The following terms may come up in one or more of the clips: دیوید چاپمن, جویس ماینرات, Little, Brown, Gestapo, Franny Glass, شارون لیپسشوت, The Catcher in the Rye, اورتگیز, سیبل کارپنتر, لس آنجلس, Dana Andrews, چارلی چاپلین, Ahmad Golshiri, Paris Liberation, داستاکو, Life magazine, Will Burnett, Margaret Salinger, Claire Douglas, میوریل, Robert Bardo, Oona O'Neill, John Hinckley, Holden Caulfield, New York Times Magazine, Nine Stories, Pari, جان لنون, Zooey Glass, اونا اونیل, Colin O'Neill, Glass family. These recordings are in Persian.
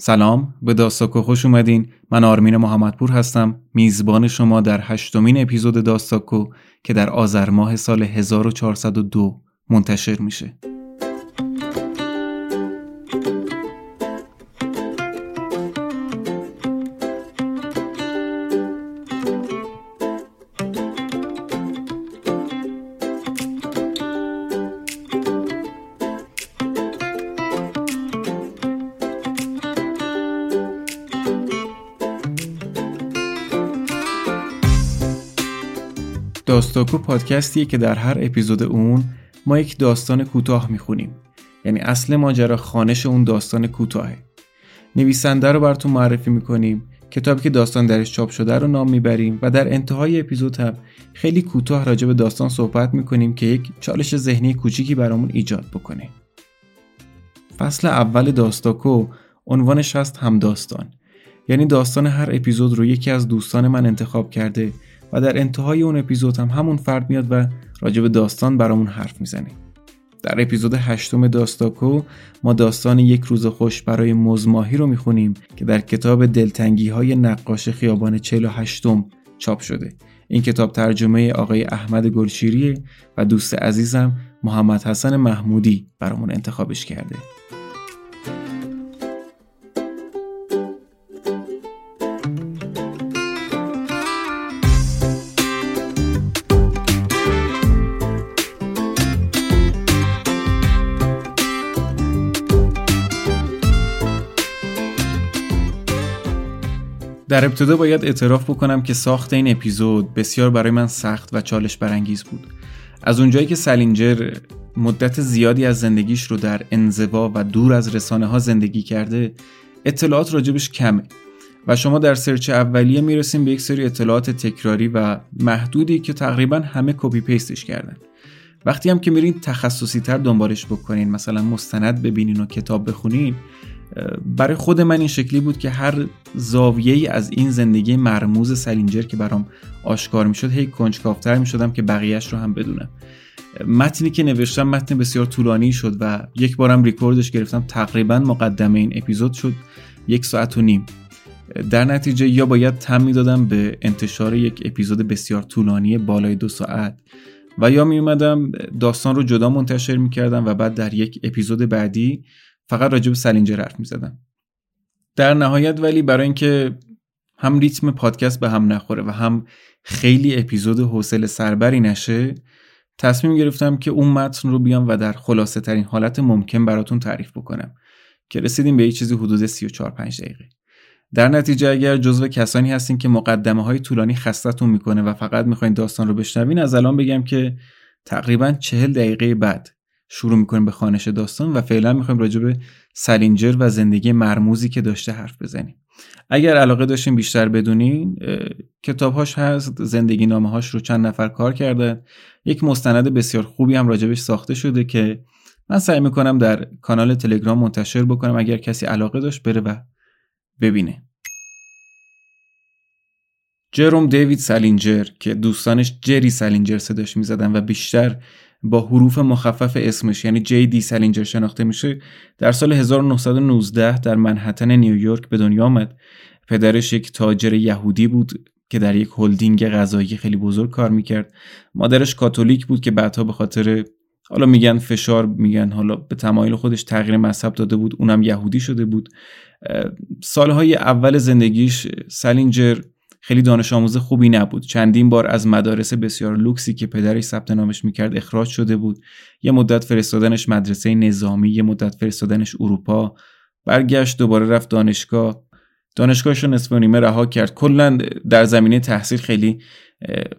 سلام، به داستاکو خوش اومدین. من آرمین محمدپور هستم، میزبان شما در 8مین اپیزود داستاکو که در آذر ماه سال 1402 منتشر میشه. داستاکو پادکستیه که در هر اپیزود اون ما یک داستان کوتاه میخونیم. یعنی اصل ماجرا خوانش اون داستان کوتاهه. نویسنده رو براتون معرفی میکنیم، کتابی که داستان درش چاپ شده رو نام میبریم و در انتهای اپیزود هم خیلی کوتاه راجع به داستان صحبت میکنیم که یک چالش ذهنی کوچیکی برامون ایجاد بکنه. فصل اول داستاکو عنوانش هست همداستان. یعنی داستان هر اپیزود رو یکی از دوستان من انتخاب کرده و در انتهای اون اپیزود هم همون فرد میاد و راجب داستان برامون حرف میزنه. در اپیزود 8 داستاکو ما داستان یک روز خوش برای مزماهی رو میخونیم که در کتاب دلتنگی های نقاش خیابان 48 چاپ شده. این کتاب ترجمه آقای احمد گلشیری و دوست عزیزم محمدحسن محمودی برامون انتخابش کرده. در ابتدا باید اعتراف بکنم که ساخت این اپیزود بسیار برای من سخت و چالش برانگیز بود. از اونجایی که سالینجر مدت زیادی از زندگیش رو در انزوا و دور از رسانه ها زندگی کرده، اطلاعات راجبش کمه و شما در سرچ اولیه میرسیم به یک سری اطلاعات تکراری و محدودی که تقریبا همه کپی پیستش کردن. وقتی هم که میرین تخصصی تر دنبالش بکنین، مثلا مستند ببینین و کتاب بخونین، برای خود من این شکلی بود که هر زاویه‌ای از این زندگی مرموز سالینجر که برام آشکار میشد هی کنجکاوتر میشدم که بقیهش رو هم بدونم. متنی که نوشتم متن بسیار طولانی شد و یک بارم ریکوردش گرفتم، تقریبا مقدمه این اپیزود شد 1.5 ساعت. در نتیجه یا باید تم میدادم به انتشار یک اپیزود بسیار طولانی بالای 2 ساعت و یا میومدم داستان رو جدا منتشر میکردم و بعد در یک اپیزود بعدی فقط راجع به سالینجر حرف میزدم. در نهایت ولی برای اینکه هم ریتم پادکست به هم نخوره و هم خیلی اپیزود حوصله سربری نشه، تصمیم گرفتم که اون متن رو بیام و در خلاصه ترین حالت ممکن براتون تعریف بکنم که رسیدیم به یه چیزی حدود 34-35 دقیقه. در نتیجه اگر جزو کسانی هستین که مقدمه‌های طولانی خستتون میکنه و فقط میخواین داستان رو بشنوین، از الان بگم که تقریباً 40 دقیقه بعد شروع میکنیم به خوانش داستان و فعلا میخوایم راجع به سالینجر و زندگی مرموزی که داشته حرف بزنیم. اگر علاقه داشتین بیشتر بدونین، کتابهاش هست، زندگی نامه‌هاش رو چند نفر کار کردن، یک مستند بسیار خوبی هم راجبش ساخته شده که من سعی میکنم در کانال تلگرام منتشر بکنم، اگر کسی علاقه داشت بره و ببینه. جروم دیوید سالینجر که دوستانش جری سالینجر صداش میزدن و بیشتر با حروف مخفف اسمش یعنی جی دی سالینجر شناخته میشه، در سال 1919 در منهتن نیویورک به دنیا آمد. پدرش یک تاجر یهودی بود که در یک هلدینگ غذایی خیلی بزرگ کار میکرد. مادرش کاتولیک بود که بعدها به خاطر حالا میگن فشار، میگن حالا به تمایل خودش تغییر مذهب داده بود، اونم یهودی شده بود. سالهای اول زندگیش سالینجر خیلی دانش آموز خوبی نبود. چندین بار از مدارس بسیار لوکسی که پدرش ثبت نامش میکرد اخراج شده بود. یه مدت فرستادنش مدرسه نظامی، یه مدت فرستادنش اروپا، برگشت دوباره رفت دانشگاهش رو نصف و نیمه رها کرد. کلا در زمینه تحصیل خیلی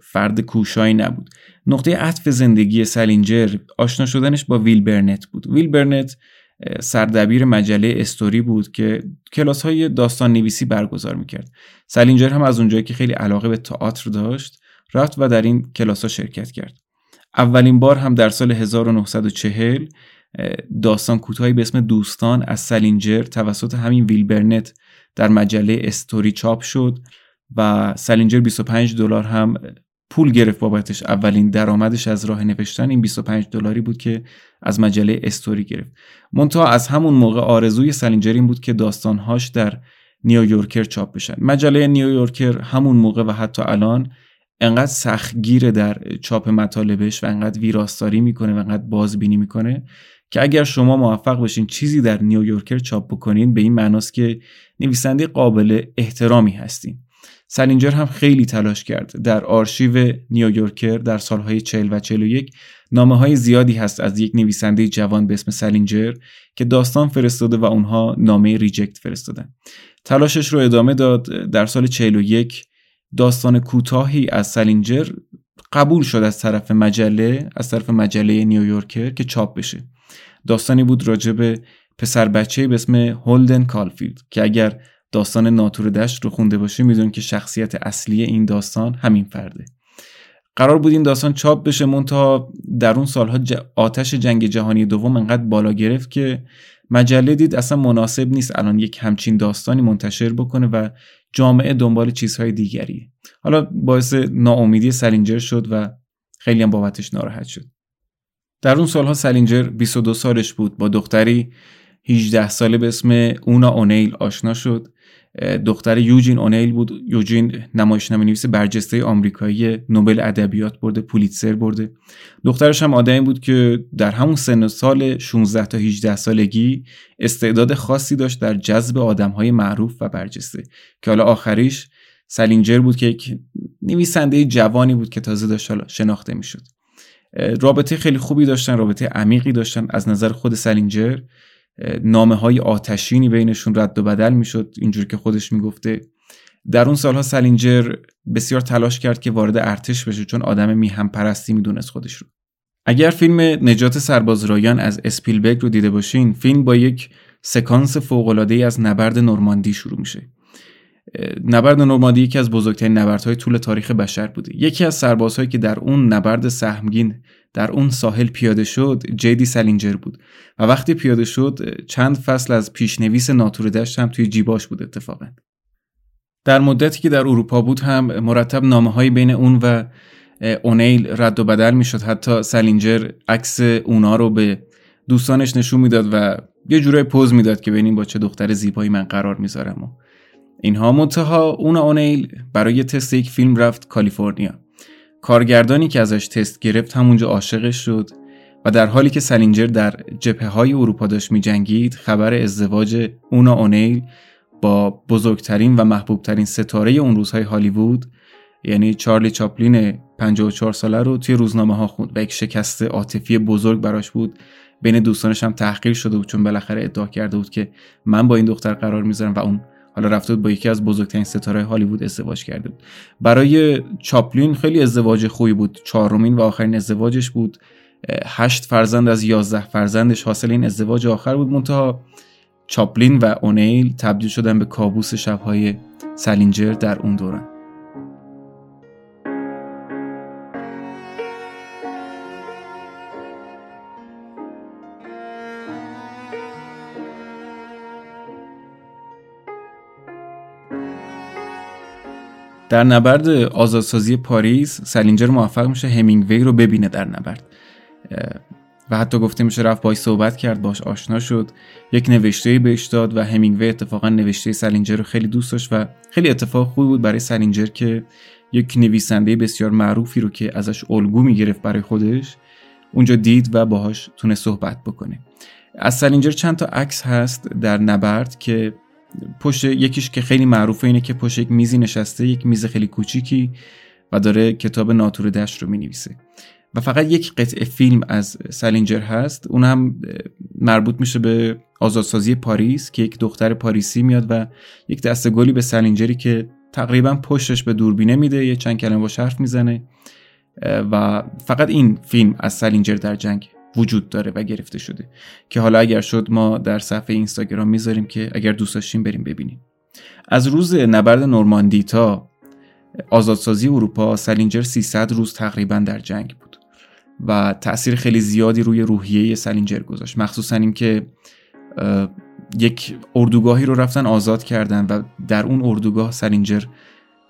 فرد کوشایی نبود. نقطه عطف زندگی سالینجر آشنا شدنش با ویل برنت بود. ویل برنت سردبیر مجله استوری بود که کلاس‌های داستان نویسی برگزار می‌کرد. سالینجر هم از اونجایی که خیلی علاقه به تئاتر داشت، رفت و در این کلاس‌ها شرکت کرد. اولین بار هم در سال 1940 داستان کوتاهی به اسم دوستان از سالینجر توسط همین ویل برنت در مجله استوری چاپ شد و سالینجر $25 هم پول گرفت بابتش. اولین درآمدش از راه نوشتن این $25 بود که از مجله استوری گرفت. منتها از همون موقع آرزوی سالینجر این بود که داستانهاش در نیویورکر چاپ بشن. مجله نیویورکر همون موقع و حتی الان انقدر سختگیره در چاپ مطالبش و انقدر ویراستاری میکنه و انقدر بازبینی میکنه که اگر شما موفق بشین چیزی در نیویورکر چاپ بکنین، به این معناست که نویسنده قابل احترامی هستین. سالینجر هم خیلی تلاش کرد. در آرشیو نیویورکر در سالهای 40 و 41 نامه‌های زیادی هست از یک نویسنده جوان به اسم سالینجر که داستان فرستاده و اونها نامه ریجکت فرستادن. تلاشش رو ادامه داد. در سال 41 داستان کوتاهی از سالینجر قبول شد از طرف مجله نیویورکر که چاپ بشه. داستانی بود راجع به پسر بچه‌ای به اسم هولدن کالفیلد که اگر داستان ناتور دشت رو خونده باشه میدونن که شخصیت اصلی این داستان همین فرده. قرار بود این داستان چاپ بشه، منتها در اون سالها آتش جنگ جهانی دوم انقدر بالا گرفت که مجله دید اصلا مناسب نیست الان یک همچین داستانی منتشر بکنه و جامعه دنبال چیزهای دیگریه. حالا باعث ناامیدی سالینجر شد و خیلی هم بابتش ناراحت شد. در اون سالها سالینجر 22 سالش بود. با دختری 18 ساله به اسم اونا اونیل آشنا شد. دختر یوجین اونیل بود. یوجین نمایشنامه‌نویس برجسته آمریکایی، نوبل ادبیات برده، پولیتزر برده. دخترش هم آدمی بود که در همون سن سال 16 تا 18 سالگی استعداد خاصی داشت در جذب آدم‌های معروف و برجسته، که حالا آخریش سالینجر بود که یک نویسنده جوانی بود که تازه داشت شناخته می‌شد. رابطه خیلی خوبی داشتن، رابطه عمیقی داشتن. از نظر خود سالینجر نامه‌های آتشینی بینشون رد و بدل میشد، اینجوری که خودش میگفته. در اون سالها سالینجر بسیار تلاش کرد که وارد ارتش بشه، چون آدم میهم پرستی میدونست خودش رو. اگر فیلم نجات سرباز رایان از اسپیلبرگ رو دیده باشین، فیلم با یک سکانس فوق‌العاده‌ای از نبرد نورماندی شروع میشه. نبرد نورماندی یکی از بزرگترین نبردهای طول تاریخ بشر بوده. یکی از سربازهایی که در اون نبرد سهمگین در اون ساحل پیاده شد، جیدی سالینجر بود و وقتی پیاده شد چند فصل از پیشنویس ناتور دشت هم توی جیباش بود. اتفاقا در مدتی که در اروپا بود هم مرتب نامه‌های بین اون و اونیل رد و بدل میشد. حتی سالینجر عکس اونا رو به دوستانش نشون میداد و یه جورای پوز میداد که ببینین با چه دختر زیبایی من قرار میذارم. اینها منتها اونا اونیل برای تست یک فیلم رفت کالیفرنیا. کارگردانی که ازش تست گرفت همونجا عاشقش شد و در حالی که سالینجر در جبهه‌های اروپا داشت می‌جنگید، خبر ازدواج اونا اونیل با بزرگترین و محبوبترین ستاره اون روزهای هالیوود، یعنی چارلی چاپلین 54 ساله رو توی روزنامه‌ها خوند و یک شکست عاطفی بزرگ براش بود. بین دوستانش هم تحقیر شده بود، چون بالاخره ادعا کرده بود که من با این دختر قرار می‌ذارم و اون حالا رفته بود با یکی از بزرگترین ستاره هالیوود ازدواج کرده بود. برای چاپلین خیلی ازدواج خوبی بود. 4مین و آخرین ازدواجش بود. 8 فرزند از 11 فرزندش حاصل این ازدواج آخر بود. منتها چاپلین و اونیل تبدیل شدن به کابوس شب‌های سالینجر در اون دوران. در نبرد آزادسازی پاریس سالینجر موفق میشه همینگوی رو ببینه در نبرد و حتی گفته میشه رفت باهاش صحبت کرد، باهاش آشنا شد، یک نوشته‌ای بهش داد و همینگوی اتفاقا نوشته سالینجر رو خیلی دوست داشت و خیلی اتفاق خوبی بود برای سالینجر که یک نویسنده بسیار معروفی رو که ازش الگو میگرفت برای خودش اونجا دید و باهاش تونه صحبت بکنه. از سالینجر چند تا عکس هست در نبرد که پشت یکیش که خیلی معروفه اینه که پشت یک میزی نشسته، یک میز خیلی کوچیکی و داره کتاب ناتور دشت رو می‌نویسه و فقط یک قطعه فیلم از سالینجر هست. اون هم مربوط میشه به آزادسازی پاریس که یک دختر پاریسی میاد و یک دسته گلی به سالینجری که تقریبا پشتش به دوربینه میده، یه چند کلمه باش حرف میزنه و فقط این فیلم از سالینجر در جنگ وجود داره و گرفته شده که حالا اگر شد ما در صفحه اینستاگرام میذاریم که اگر دوست داشتین بریم ببینیم. از روز نبرد نورماندی تا آزادسازی اروپا سالینجر 300 روز تقریبا در جنگ بود و تأثیر خیلی زیادی روی روحیه سالینجر گذاشت، مخصوصا این که یک اردوگاهی رو رفتن آزاد کردن و در اون اردوگاه سالینجر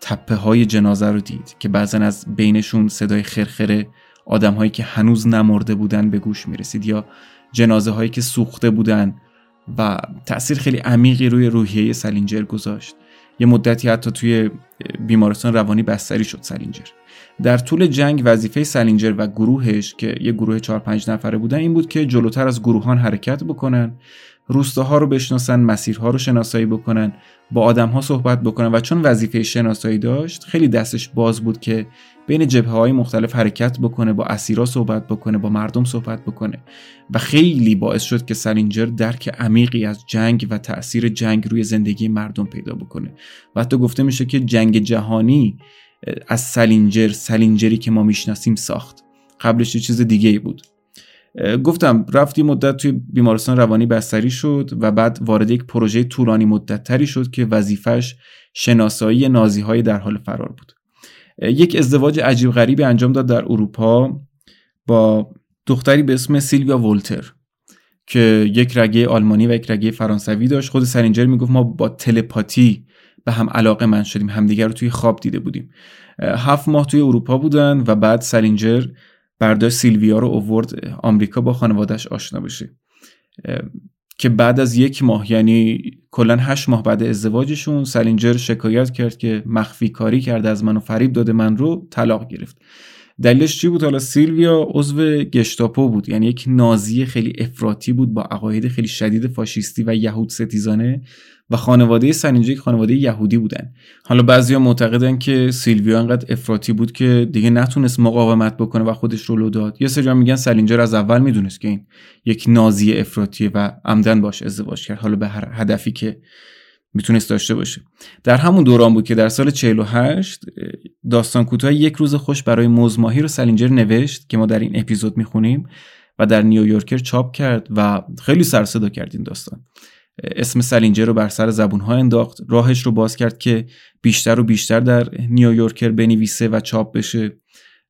تپه های جنازه رو دید که بعضن از بینشون صدای خرخره آدم هایی که هنوز نمرده بودن به گوش می رسید یا جنازه هایی که سوخته بودن و تأثیر خیلی عمیقی روی روحیه سالینجر گذاشت. یه مدتی حتی توی بیمارستان روانی بستری شد سالینجر. در طول جنگ وظیفه سالینجر و گروهش که یه گروه 4-5 نفره بودن این بود که جلوتر از گروهان حرکت بکنن، روستاها رو بشناسن، مسیرها رو شناسایی بکنن، با آدم‌ها صحبت بکنن و چون وظیفه شناسایی داشت خیلی دستش باز بود که بین جبهه‌های مختلف حرکت بکنه، با اسیرا صحبت بکنه، با مردم صحبت بکنه و خیلی باعث شد که سالینجر درک عمیقی از جنگ و تأثیر جنگ روی زندگی مردم پیدا بکنه. و حتی گفته میشه که جنگ جهانی از سالینجری که ما میشناسیم ساخت. قبلش یه چیز دیگه‌ای بود. گفتم رفت یه مدت توی بیمارستان روانی بستری شد و بعد وارد یک پروژه طولانی مدت‌تری شد که وظیفش شناسایی نازی‌های در حال فرار بود. یک ازدواج عجیب غریبی انجام داد در اروپا با دختری به اسم سیلویا ولتر که یک رگه آلمانی و یک رگه فرانسوی داشت. خود سالینجر میگفت ما با تلپاتی به هم علاقه من شدیم، همدیگر رو توی خواب دیده بودیم. 7 ماه توی اروپا بودن و بعد سالینجر برداشت سیلویا رو آورد آمریکا با خانواده‌اش آشنا بشه که بعد از 1 ماه یعنی کلاً 8 ماه بعد ازدواجشون سالینجر شکایت کرد که مخفی کاری کرده از من و فریب داده من رو، طلاق گرفت. دلیلش چی بود؟ حالا سیلویا عضو گشتاپو بود، یعنی یک نازی خیلی افراطی بود با عقاید خیلی شدید فاشیستی و یهود ستیزانه و خانواده سالینجر یک خانواده یهودی بودن. حالا بعضیا معتقدن که سیلویا انقدر افراطی بود که دیگه نتونست مقاومت بکنه و خودش رو لو داد. یه سری میگن سالینجر از اول میدونست که این یک نازی افراطیه و عمدن باش ازدواج کرد، حالا به هر هدفی که میتونست داشته باشه. در همون دوران بود که در سال 48 داستان کوتاه یک روز خوش برای موز ماهی رو سالینجر نوشت که ما در این اپیزود میخونیم و در نیویورکر چاپ کرد و خیلی سر صدا کرد این داستان. اسم سالینجر رو بر سر زبون‌ها انداخت، راهش رو باز کرد که بیشتر و بیشتر در نیویورکر بنویسه و چاپ بشه.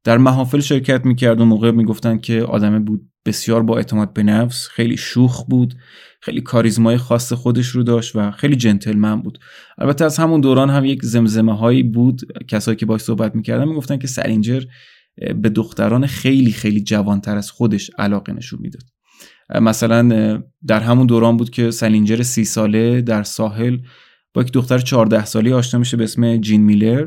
در محافل شرکت میکرد، اون موقع میگفتن که آدمه بود بسیار با اعتماد به نفس، خیلی شوخ بود، خیلی کاریزمای خاص خودش رو داشت و خیلی جنتلمن بود. البته از همون دوران هم یک زمزمه هایی بود، کسایی که باهاش صحبت میکردن میگفتن که سالینجر به دختران خیلی خیلی جوانتر از خودش علاقه نشون میداد. مثلا در همون دوران بود که سالینجر 30 ساله در ساحل با یک دختر 14 ساله آشنا میشه به اسم جین میلر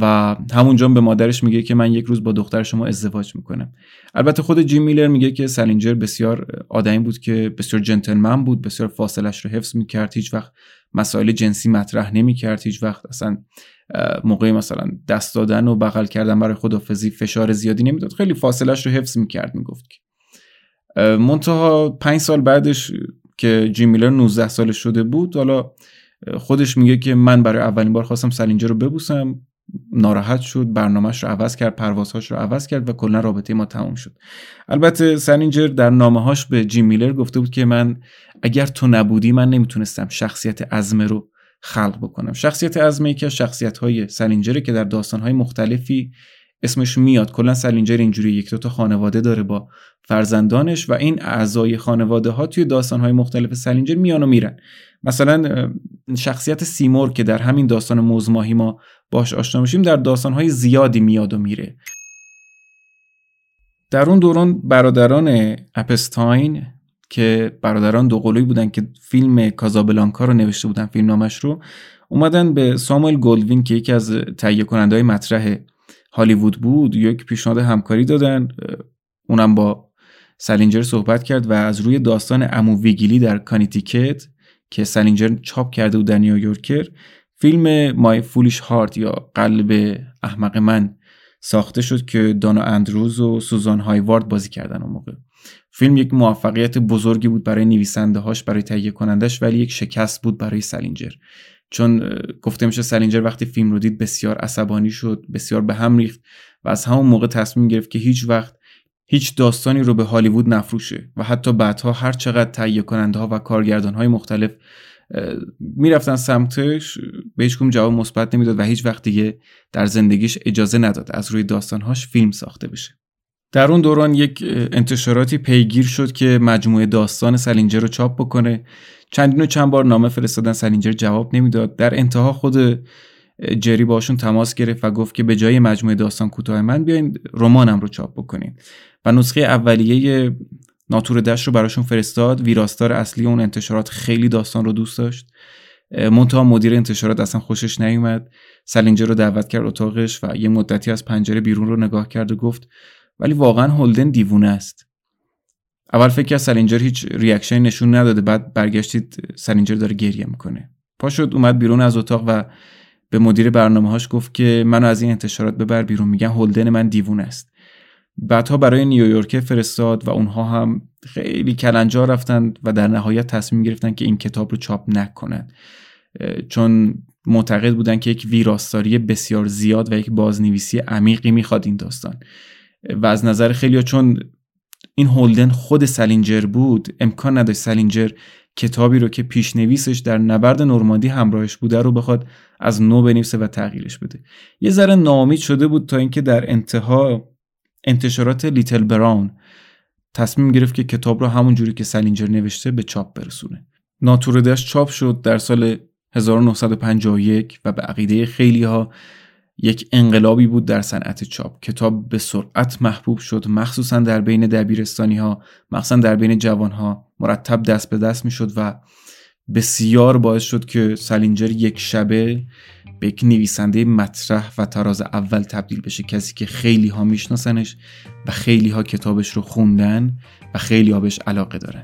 و همونجا به مادرش میگه که من یک روز با دختر شما ازدواج میکنم. البته خود جیم میلر میگه که سالینجر بسیار آدمی بود که بسیار جنتلمن بود، بسیار فاصلش رو حفظ میکرد، هیچ وقت مسائل جنسی مطرح نمیکرد، هیچ وقت اصلا موقع مثلا دست دادن و بغل کردن برای خداحافظی فشار زیادی نمیداد، خیلی فاصلش رو حفظ میکرد. میگفت که منتها 5 سال بعدش که جیم میلر 19 ساله شده بود، حالا خودش میگه که من برای اولین بار خواستم سالینجر رو ببوسم، ناراحت شد، برنامه‌اش رو عوض کرد، پروازهاش رو عوض کرد و کلا رابطه ما تموم شد. البته سالینجر در نامه‌هاش به جیم میلر گفته بود که من اگر تو نبودی من نمیتونستم شخصیت عزمه رو خلق بکنم. شخصیت عزمه یکی از شخصیت‌های سالینجره که در داستان‌های مختلفی اسمش میاد. کلا سالینجر اینجوری یک تا خانواده داره با فرزندانش و این اعضای خانواده‌ها توی داستان‌های مختلف سالینجر میان و میرن. مثلا شخصیت سیمور که در همین داستان موز ماهی ما باش آشنا میشیم در داستان‌های زیادی میاد و میره. در اون دوران برادران اپستاین که برادران دوقلویی بودن که فیلم کازابلانکا رو نوشته بودن، فیلم نامش رو، اومدن به ساموئل گلدوین که یکی از تهیه کننده‌های مطرح هالیوود بود یک پیشنهاد همکاری دادن. اونم با سالینجر صحبت کرد و از روی داستان عمو ویگیلی در کانیتیکت که سالینجر چاپ کرده بود در نیویورکر فیلم My Foolish Heart یا قلب احمق من ساخته شد که دانا اندروز و سوزان هایوارد بازی کردن اون موقع. فیلم یک موفقیت بزرگی بود برای نویسنده‌هاش، برای تهیه کننده‌اش، ولی یک شکست بود برای سالینجر. چون گفته میشه سالینجر وقتی فیلم رو دید بسیار عصبانی شد، بسیار به هم ریخت و از همون موقع تصمیم گرفت که هیچ وقت هیچ داستانی رو به هالیوود نفروشه و حتی بعدها هر چقدر تهیه کننده ها و کارگردان های مختلف میرفتن سمتش به هیچ کدوم جواب مثبت نمیداد و هیچ وقت دیگه در زندگیش اجازه نداد از روی داستان هاش فیلم ساخته بشه. در اون دوران یک انتشاراتی پیگیر شد که مجموعه داستان سالینجر رو چاپ بکنه. چندین و چند بار نامه فرستادن، سالینجر جواب نمیداد. در انتها خود جری باشون تماس گرفت و گفت که به جای مجموعه داستان کوتاه من بیاین رمانم رو چاپ بکنین و نسخه اولیه ناتور دشت رو براشون فرستاد. ویراستار اصلی اون انتشارات خیلی داستان رو دوست داشت، منتها مدیر انتشارات اصلا خوشش نیومد. سالینجر رو دعوت کرد اتاقش و یه مدتی از پنجره بیرون رو نگاه کرد و گفت ولی واقعا هولدن دیوونه است. اول فکر کرد سالینجر هیچ ریاکشنی نشون نداده، بعد برگشتید سالینجر داره گریه میکنه. پا شد اومد بیرون از اتاق و به مدیر برنامه‌هاش گفت که منو از این انتشارات ببر بیرون، میگن هولدن من دیوونه است. بعدها برای نیویورکر فرستاد و اونها هم خیلی کلنجار رفتند و در نهایت تصمیم گرفتن که این کتاب رو چاپ نکنند، چون معتقد بودن که یک ویراستاری بسیار زیاد و یک بازنویسی عمیقی میخواد این داستان. و از نظر خیلی‌ها چون این هولدن خود سالینجر بود، امکان نداشت سالینجر کتابی رو که پیشنویسش در نبرد نورماندی همراهش بوده رو بخواد از نو بنویسه و تغییرش بده. یه ذره ناامید شده بود تا اینکه در انتها انتشارات لیتل براون تصمیم گرفت که کتاب رو همون جوری که سالینجر نوشته به چاپ برسونه. ناتوردش چاپ شد در سال 1951 و به عقیده خیلی‌ها یک انقلابی بود در صنعت چاپ. کتاب به سرعت محبوب شد، مخصوصا در بین دبیرستانی‌ها، مخصوصا در بین جوان‌ها مرتب دست به دست می‌شد و بسیار باعث شد که سالینجر یک شبه به یک نویسنده مطرح و طراز اول تبدیل بشه، کسی که خیلی ها میشناسنش و خیلی ها کتابش رو خوندن و خیلی ها بهش علاقه دارن.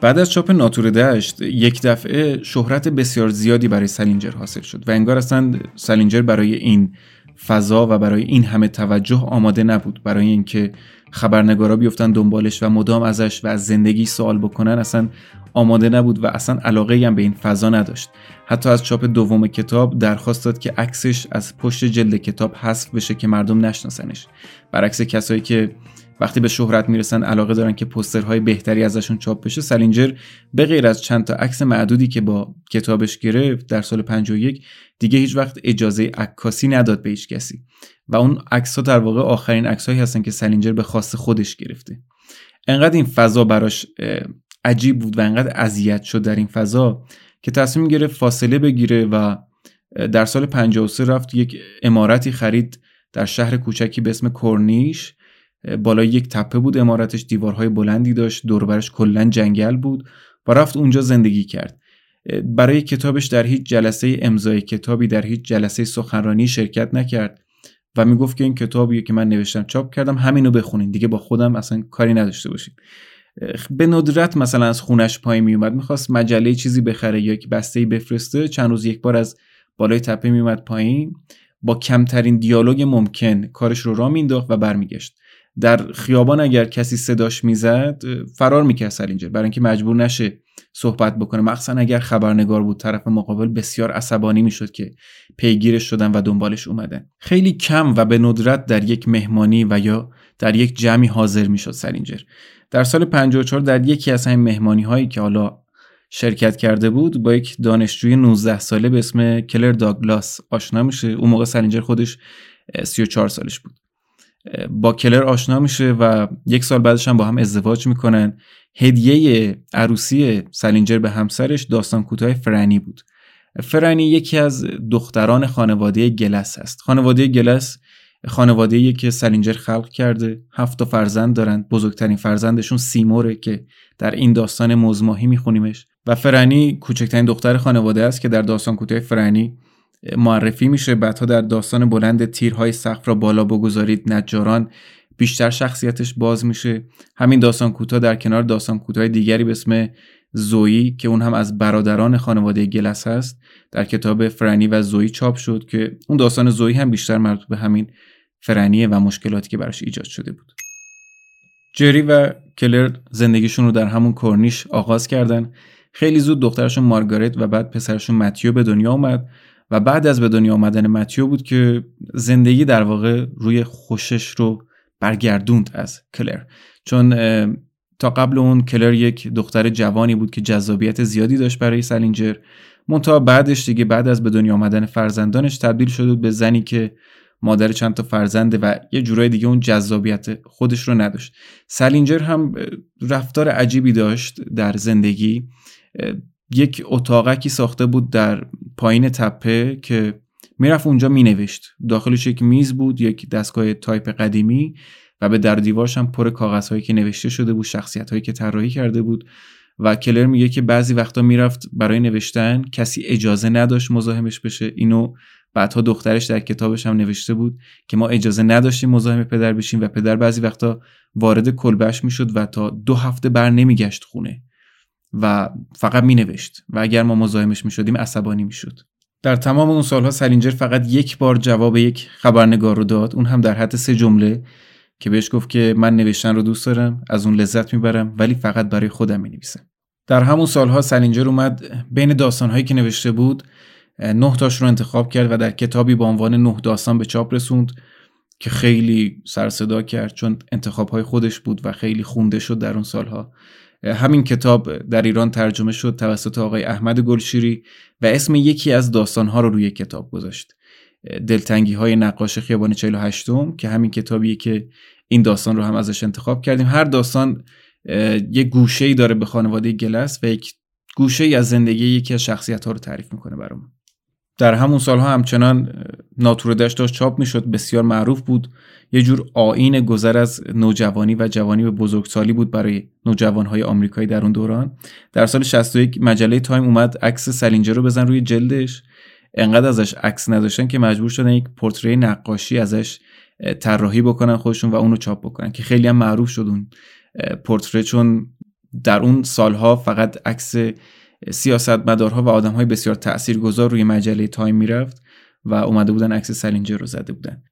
بعد از چاپ ناتور دشت یک دفعه شهرت بسیار زیادی برای سالینجر حاصل شد و انگار اصلا سالینجر برای این فضا و برای این همه توجه آماده نبود. برای اینکه خبرنگارا بیفتن دنبالش و مدام ازش و از زندگی سوال بکنن اصلا آماده نبود و اصلا علاقه‌ای هم به این فضا نداشت. حتی از چاپ دوم کتاب درخواست داد که عکسش از پشت جلد کتاب حذف بشه که مردم نشناسنش، برعکس کسایی که وقتی به شهرت میرسن علاقه دارن که پوسترهای بهتری ازشون چاپ بشه. سالینجر به غیر از چند تا عکس معدودی که با کتابش گرفت در سال 51 دیگه هیچ وقت اجازه عکاسی نداد به هیچ کسی و اون عکس‌ها در واقع آخرین عکس‌هایی هستن که سالینجر به خواست خودش گرفته. انقدر این فضا براش عجیب بود و انقدر اذیت شد در این فضا که تصمیم گرفت فاصله بگیره و در سال 53 رفت یک عمارتی خرید در شهر کوچکی به اسم کورنیش. بالای یک تپه بود عمارتش، دیوارهای بلندی داشت، دور و برش کلا جنگل بود و رفت اونجا زندگی کرد. برای کتابش در هیچ جلسه امضای کتابی، در هیچ جلسه سخنرانی شرکت نکرد و میگفت که این کتابیه که من نوشتم چاپ کردم، همینو بخونین دیگه، با خودم اصلا کاری نداشته باشین. به ندرت مثلا از خونش پایین میومد، میخواست مجله چیزی بخره یا یک بسته‌ای بفرسته، چند روز یک بار از بالای تپه میومد پایین، با کمترین دیالوگ ممکن کارش رو راه مینداخت و برمیگشت. در خیابان اگر کسی صداش میزد فرار میکرد سالینجر، برای اینکه مجبور نشه صحبت بکنه، مخصوصا اگر خبرنگار بود طرف مقابل بسیار عصبانی میشد که پیگیرش شدن و دنبالش اومدن. خیلی کم و به ندرت در یک مهمانی و یا در یک جمعی حاضر میشد سالینجر. در سال 54 در یکی از همین مهمانی هایی که حالا شرکت کرده بود با یک دانشجوی 19 ساله به اسم کلر داگلاس آشنا میشه. اون موقع سالینجر خودش 34 سالش بود. با کلر آشنا میشه و یک سال بعدش هم با هم ازدواج میکنن. هدیه عروسی سالینجر به همسرش داستان کوتاه فرانی بود. فرانی یکی از دختران خانواده گلس است. خانواده گلس خانواده‌ای که سالینجر خلق کرده، 7 فرزند دارند. بزرگترین فرزندشون سیموره که در این داستان مزماهی میخونیمش و فرانی کوچکترین دختر خانواده است که در داستان کوتاه فرانی معرفی میشه. بعدها در داستان بلند تیرهای سقف را بالا بگذارید نجاران بیشتر شخصیتش باز میشه. همین داستان کوتاه در کنار داستان کوتاه دیگری به اسم زویی که اون هم از برادران خانواده گلس هست در کتاب فرانی و زویی چاپ شد که اون داستان زویی هم بیشتر مربوط به همین فرانیه و مشکلاتی که براش ایجاد شده بود. جری و کلر زندگیشون رو در همون کورنیش آغاز کردن. خیلی زود دخترشون مارگارت و بعد پسرشون متیو به دنیا اومد و بعد از به دنیا آمدن متیو بود که زندگی در واقع روی خوشش رو برگردوند از کلر، چون تا قبل اون کلر یک دختر جوانی بود که جذابیت زیادی داشت برای سالینجر، منتها بعدش دیگه بعد از به دنیا آمدن فرزندانش تبدیل شد به زنی که مادر چند تا فرزنده و یه جورای دیگه اون جذابیت خودش رو نداشت. سالینجر هم رفتار عجیبی داشت در زندگی. یک اتاقکی ساخته بود در پایین تپه که میرفت اونجا مینوشت. داخلش یک میز بود، یک دستگاه تایپ قدیمی و به در دیوارش هم پر کاغذهایی که نوشته شده بود، شخصیت‌هایی که طراحی کرده بود. و کلر میگه که بعضی وقتا میرفت برای نوشتن، کسی اجازه نداشت مزاحمش بشه. اینو بعدها دخترش در کتابش هم نوشته بود که ما اجازه نداشتیم مزاحم پدر بشیم و پدر بعضی وقتا وارد کلبه‌اش میشد و تا 2 هفته بر نمیگشت خونه و فقط مینوشت و اگر ما مزاحمش میشدیم عصبانی میشد. در تمام اون سالها سالینجر فقط یک بار جواب یک خبرنگار رو داد، اون هم در حد 3 جمله که بهش گفت که من نوشتن رو دوست دارم، از اون لذت میبرم، ولی فقط برای خودم مینویسم. در همون سالها سالینجر اومد بین داستان‌هایی که نوشته بود 9 تاش رو انتخاب کرد و در کتابی با عنوان 9 داستان به چاپ رسوند که خیلی سر صدا کرد چون انتخاب‌های خودش بود و خیلی خونده شد در اون سالها. همین کتاب در ایران ترجمه شد توسط آقای احمد گلشیری و اسم یکی از داستان‌ها رو روی کتاب گذاشت، دلتنگی‌های نقاش خیابان 48م، که همین کتابیه که این داستان رو هم ازش انتخاب کردیم. هر داستان یک گوشه‌ای داره به خانواده گلس و یک گوشه‌ای از زندگی یکی از شخصیت‌ها رو تعریف می‌کنه برامون. در همون سال‌ها همچنان ناتوردش داشت چاپ می‌شد، بسیار معروف بود، یه جور آیین گذر از نوجوانی و جوانی به بزرگسالی بود برای نوجوان‌های آمریکایی در اون دوران. در سال 61 مجله تایم اومد عکس سالینجر رو بزن روی جلدش، انقدر ازش عکس نداشتن که مجبور شدن یک پورتری نقاشی ازش طراحی بکنن خودشون و اونو چاپ بکنن که خیلی هم معروف شد اون پورتری، چون در اون سالها فقط عکس سیاستمدارها و آدم‌های بسیار تاثیرگذار روی مجله تایم میرفت و اومده بودن عکس سالینجر رو زده بودن.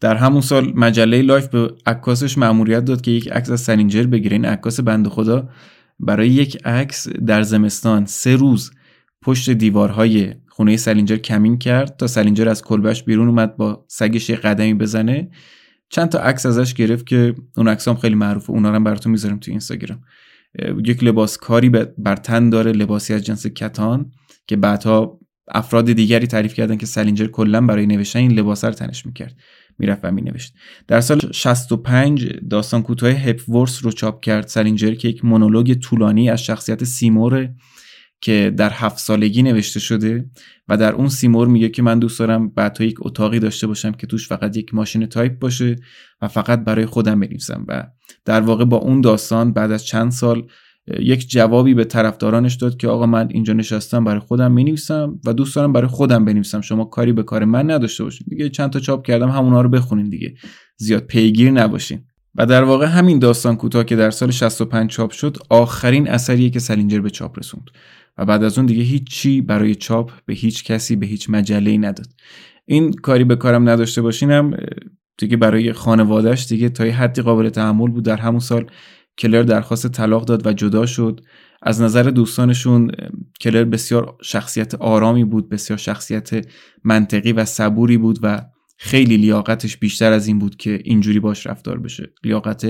در همون سال مجله لایف به عکاسش مأموریت داد که یک عکس از سالینجر بگیره. این عکاس بنده خدا برای یک عکس در زمستان 3 روز پشت دیوارهای خونه سالینجر کمین کرد تا سالینجر از کلبهش بیرون اومد با سگش یه قدمی بزنه. چند تا عکس ازش گرفت که اون عکسام خیلی معروفه، اونا رو براتون میذارم تو اینستاگرام. یک لباس کاری بر تن داره، لباسی از جنس کتان که بعدها افراد دیگری تعریف کردن که سالینجر کلا برای نوشتن این لباس رو تنش میکرد، میرفت و مینوشت. در سال 65 داستان کوتاه هپورس رو چاپ کرد سالینجر که یک مونولوگ طولانی از شخصیت سیمور که در 7 سالگی نوشته شده و در اون سیمور میگه که من دوست دارم بعدا یک اتاقی داشته باشم که توش فقط یک ماشین تایپ باشه و فقط برای خودم بنویسم. و در واقع با اون داستان بعد از چند سال یک جوابی به طرفدارانش داد که آقا من اینجا نشستم برای خودم مینویسم و دوست دارم برای خودم بنویسم، شما کاری به کار من نداشته باشین دیگه. چند تا چاپ کردم، همونها رو بخونین دیگه، زیاد پیگیر نباشین. و در واقع همین داستان کوتاه که در سال 65 چاپ شد آخرین اثریه که سالینجر به چاپ رسوند و بعد از اون دیگه هیچی برای چاپ به هیچ کسی به هیچ مجله‌ای نداد. این کاری به کارم نداشته باشینم دیگه برای خانواده‌اش دیگه تا یه حدی قابل تحمل بود. در همون سال کلر درخواست طلاق داد و جدا شد. از نظر دوستانشون کلر بسیار شخصیت آرامی بود، بسیار شخصیت منطقی و صبوری بود و خیلی لیاقتش بیشتر از این بود که اینجوری باش رفتار بشه. لیاقت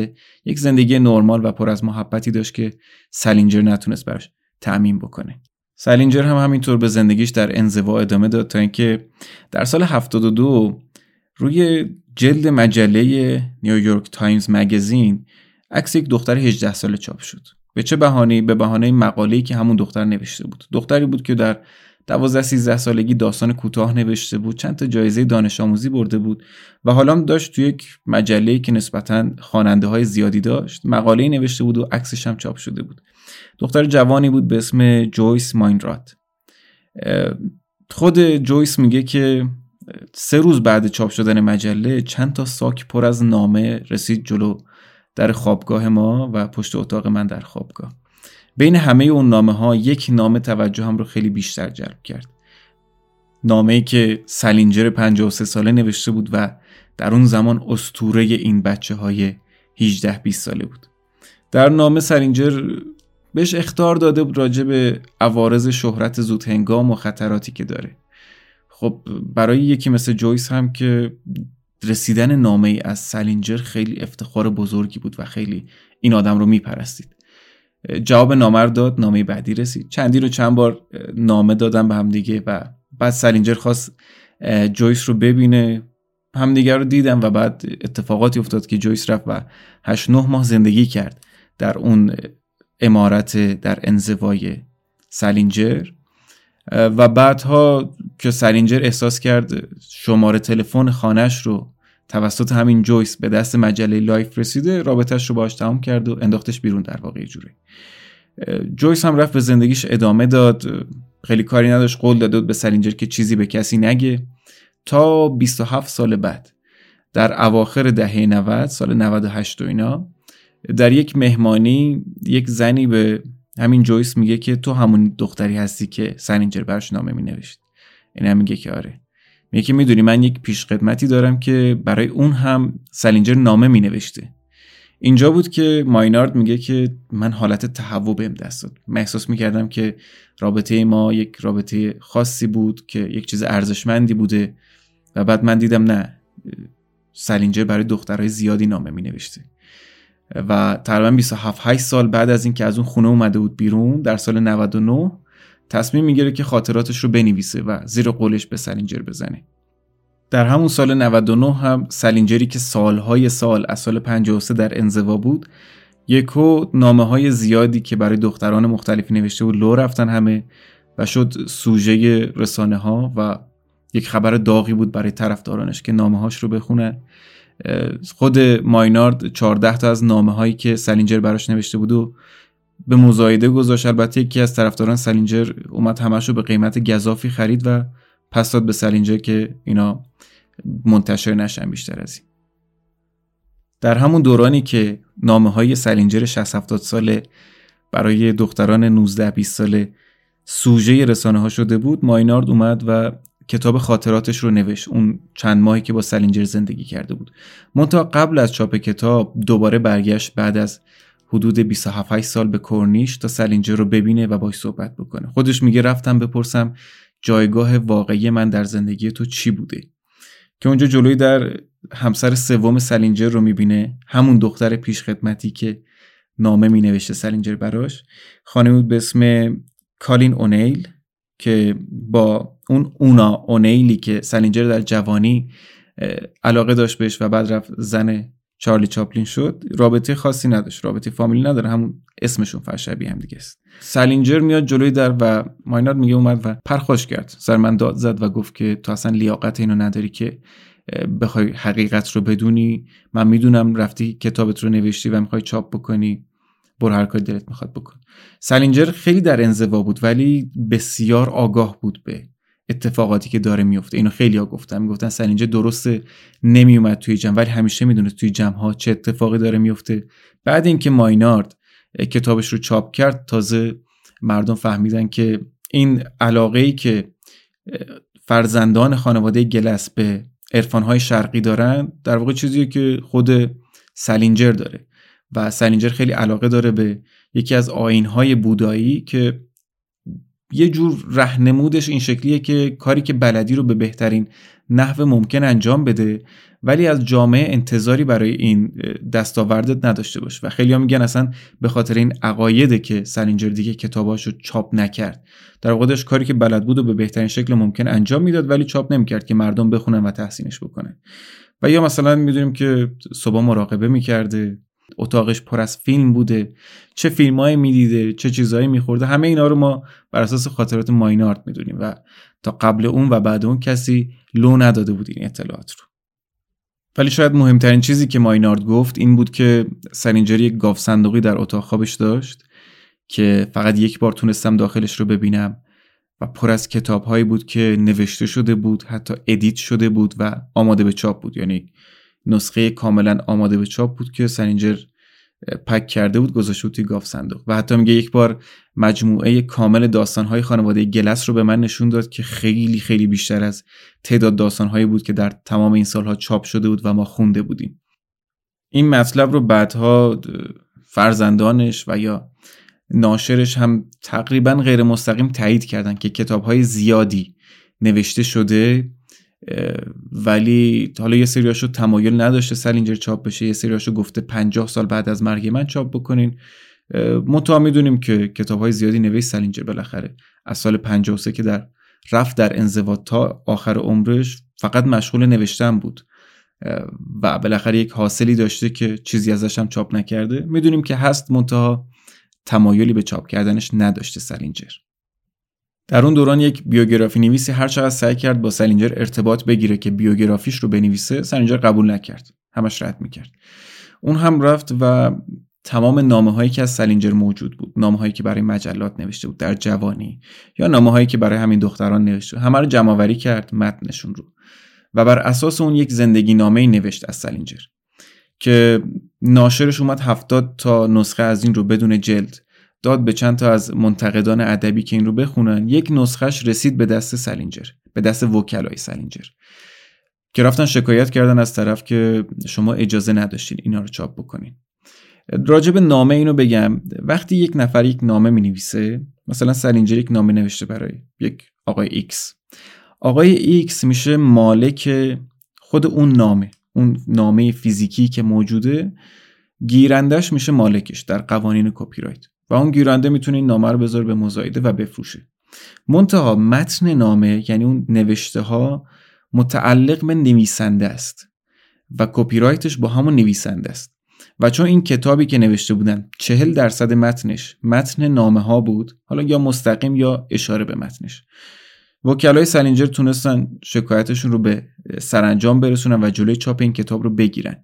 یک زندگی نرمال و پر از محبتی داشت که سالینجر نتونست براش تأمین بکنه. سالینجر هم همینطور به زندگیش در انزوا ادامه داد تا اینکه در سال 72 روی جلد مجله نیویورک تایمز مگزین عکس یک دختر 18 ساله چاپ شد. به چه بهانه‌ای؟ به بهانه مقاله‌ای که همون دختر نوشته بود. دختری بود که در 12-13 سالگی داستان کوتاه نوشته بود، چند تا جایزه دانش آموزی برده بود و حالا هم داشت توی یک مجله‌ای که نسبتاً خواننده‌های زیادی داشت مقاله‌ای نوشته بود و عکسش هم چاپ شده بود. دختر جوانی بود به اسم جویس ماینرات. خود جویس میگه که 3 روز بعد چاپ شدن مجله چند تا ساک پر از نامه رسید جلو در خوابگاه ما و پشت اتاق من در خوابگاه. بین همه اون نامه ها یک نامه توجهم رو خیلی بیشتر جلب کرد. نامه‌ای که سالینجر 53 ساله نوشته بود و در اون زمان اسطوره این بچه‌های 18 20 ساله بود. در نامه سالینجر بهش اخطار داده بود راجع به عوارض شهرت زودهنگام و خطراتی که داره. خب برای یکی مثل جویس هم که رسیدن نامه‌ای از سالینجر خیلی افتخار بزرگی بود و خیلی این آدم رو میپرستید. جواب نامه رو داد، نامه بعدی رسید، چندی رو چند بار نامه دادن به هم دیگه و بعد سالینجر خواست جویس رو ببینه، همدیگر رو دیدن و بعد اتفاقاتی افتاد که جویس رفت و 8-9 ماه زندگی کرد در اون عمارت در انزوای سالینجر و بعدها که سالینجر احساس کرد شماره تلفن خانه‌اش رو توسط همین جویس به دست مجله لایف رسیده، رابطه‌اش رو باهاش تمام کرد و انداختش بیرون. در واقع یه جوری جویس هم رفت به زندگیش ادامه داد، خیلی کاری نداشت، قول داده بود به سالینجر که چیزی به کسی نگه تا 27 سال بعد در اواخر دهه 90، سال 98 و اینا، در یک مهمانی یک زنی به همین جویس میگه که تو همون دختری هستی که سالینجر براش نامه مینوشت. این هم میگه که آره. میگه که میدونی من یک پیشخدمتی دارم که برای اون هم سالینجر نامه مینوشته. اینجا بود که ماینارد میگه که من حالت تهوع بهم دست داد. من احساس میکردم که رابطه ما یک رابطه خاصی بود که یک چیز ارزشمندی بوده و بعد من دیدم نه، سالینجر برای دخترای زیادی نامه مینوشته. و تقریبا 27-8 سال بعد از این که از اون خونه اومده بود بیرون در سال 99 تصمیم میگیره که خاطراتش رو بنویسه و زیر قولش به سالینجر بزنه. در همون سال 99 هم سالینجری که سالهای سال از سال 53 در انزوا بود یکو نامه‌های زیادی که برای دختران مختلفی نوشته بود لو رفتن همه و شد سوژه رسانه‌ها و یک خبر داغی بود برای طرفدارانش که نامه‌هاش رو بخونن. خود ماینارد 14 تا از نامه‌هایی که سالینجر براش نوشته بود و به مزایده گذاشت. البته یکی از طرفداران سالینجر اومد همه‌شو به قیمت گزافی خرید و پس داد به سالینجر که اینا منتشر نشن بیشتر از این. در همون دورانی که نامه‌های سالینجر 60-70 ساله برای دختران 19-20 ساله سوژه رسانه‌ها شده بود، ماینارد اومد و کتاب خاطراتش رو نوشت، اون چند ماهی که با سالینجر زندگی کرده بود. منتها قبل از چاپ کتاب دوباره برگشت بعد از حدود 27 سال به کورنیش تا سالینجر رو ببینه و باهاش صحبت بکنه. خودش میگه رفتم بپرسم جایگاه واقعی من در زندگی تو چی بوده، که اونجا جلوی در همسر سوم سالینجر رو میبینه، همون دختر پیشخدمتی که نامه مینوشته سالینجر براش. خانمی بود به اسم کالین اونیل که با اون اونا اونیلی که سالینجر در جوانی علاقه داشت بهش و بعد رفت زن چارلی چاپلین شد، رابطه خاصی نداشت، رابطه فامیلی نداره، همون اسمشون فرشبیه هم دیگه است. سالینجر میاد جلوی در و ماینارد میگه اومد و پرخوش کرد، سر من داد زد و گفت که تو اصلا لیاقت اینو نداری که بخوای حقیقت رو بدونی، من میدونم رفتی کتابت رو نوشتی و میخوای چاپ بکنی، برو هر کاری دلت میخواد بکن. سالینجر خیلی در انزوا بود ولی بسیار آگاه بود به اتفاقاتی که داره میفته. اینو خیلیا گفتن، میگفتن سالینجر درسته نمیومد توی جمع ولی همیشه میدونست توی جمع ها چه اتفاقی داره میفته. بعد اینکه ماینارد کتابش رو چاپ کرد تازه مردم فهمیدن که این علاقه‌ای که فرزندان خانواده گلس به عرفان‌های شرقی دارن در واقع چیزیه که خود سالینجر داره و سالینجر خیلی علاقه داره به یکی از آیین‌های بودایی که یه جور رهنمودش این شکلیه که کاری که بلدی رو به بهترین نحو ممکن انجام بده ولی از جامعه انتظاری برای این دستاوردت نداشته باشه. و خیلی ها میگن اصلا به خاطر این عقایده که سالینجر دیگه کتاباشو چاپ نکرد، در واقع داشت کاری که بلد بود و به بهترین شکل ممکن انجام میداد ولی چاپ نمیکرد که مردم بخونن و تحسینش بکنن. و یا مثلا میدونیم که صبح مراقبه میکرده، اتاقش پر از فیلم بوده، چه فیلمایی میدیده، چه چیزایی میخورده، همه اینا رو ما بر اساس خاطرات ماینارد میدونیم و تا قبل اون و بعد اون کسی لو نداده بود این اطلاعات رو. ولی شاید مهمترین چیزی که ماینارد گفت این بود که سالینجر یک گاو صندوقی در اتاق خوابش داشت که فقط یک بار تونستم داخلش رو ببینم و پر از کتاب‌هایی بود که نوشته شده بود، حتی ادیت شده بود و آماده به چاپ بود، یعنی نسخه کاملا آماده به چاپ بود که سالینجر پک کرده بود گذاشته توی گاف صندوق. و حتی میگه یک بار مجموعه کامل داستان‌های خانواده گلس رو به من نشون داد که خیلی خیلی بیشتر از تعداد داستان‌هایی بود که در تمام این سالها چاپ شده بود و ما خونده بودیم. این مطلب رو بعدها فرزندانش و یا ناشرش هم تقریبا غیر مستقیم تایید کردن که کتاب‌های زیادی نوشته شده ولی حالا یه سریاشو تمایل نداشته سالینجر چاپ بشه، یه سریاشو گفته 50 سال بعد از مرگ من چاپ بکنین، منتها میدونیم که کتاب‌های زیادی نوشت سالینجر بالاخره. از سال 53 که در رفت در انزوا تا آخر عمرش فقط مشغول نوشتن بود و بالاخره یک حاصلی داشته که چیزی ازش هم چاپ نکرده. میدونیم که هست، منتها تمایلی به چاپ کردنش نداشته سالینجر. در اون دوران یک بیوگرافی نویسی هر چقدر سعی کرد با سالینجر ارتباط بگیره که بیوگرافیش رو بنویسه، سالینجر قبول نکرد، همش رد میکرد. اون هم رفت و تمام نامه‌هایی که از سالینجر موجود بود، نامه‌هایی که برای مجلات نوشته بود در جوانی یا نامه‌هایی که برای همین دختران نوشته بود، همه رو جمع‌آوری کرد متنشون رو و بر اساس اون یک زندگی نامه‌ای نوشت از سالینجر که ناشرش اومد 70 تا نسخه از این رو بدون جلد داد به چند تا از منتقدان ادبی که این رو بخونن. یک نسخهش رسید به دست سالینجر، به دست وکلای سالینجر که رفتن شکایت کردن از طرف که شما اجازه نداشتین اینا رو چاپ بکنین. راجب نامه اینو بگم، وقتی یک نفر یک نامه مینویسه، مثلا سالینجر یک نامه نوشته برای یک آقای ایکس، آقای ایکس میشه مالک خود اون نامه، اون نامه فیزیکی که موجوده، گیرندش میشه مالکش در قوانین کپی رایت و اون گیرنده میتونه این نامه رو بذاره به مزایده و بفروشه. منتها متن نامه، یعنی اون نوشته ها، متعلق به نویسنده است و کپی رایتش با همون نویسنده است و چون این کتابی که نوشته بودن 40% متنش متن نامه ها بود، حالا یا مستقیم یا اشاره به متنش، وکلای سالینجر تونستن شکایتشون رو به سرانجام برسونن و جلوی چاپ این کتاب رو بگیرن.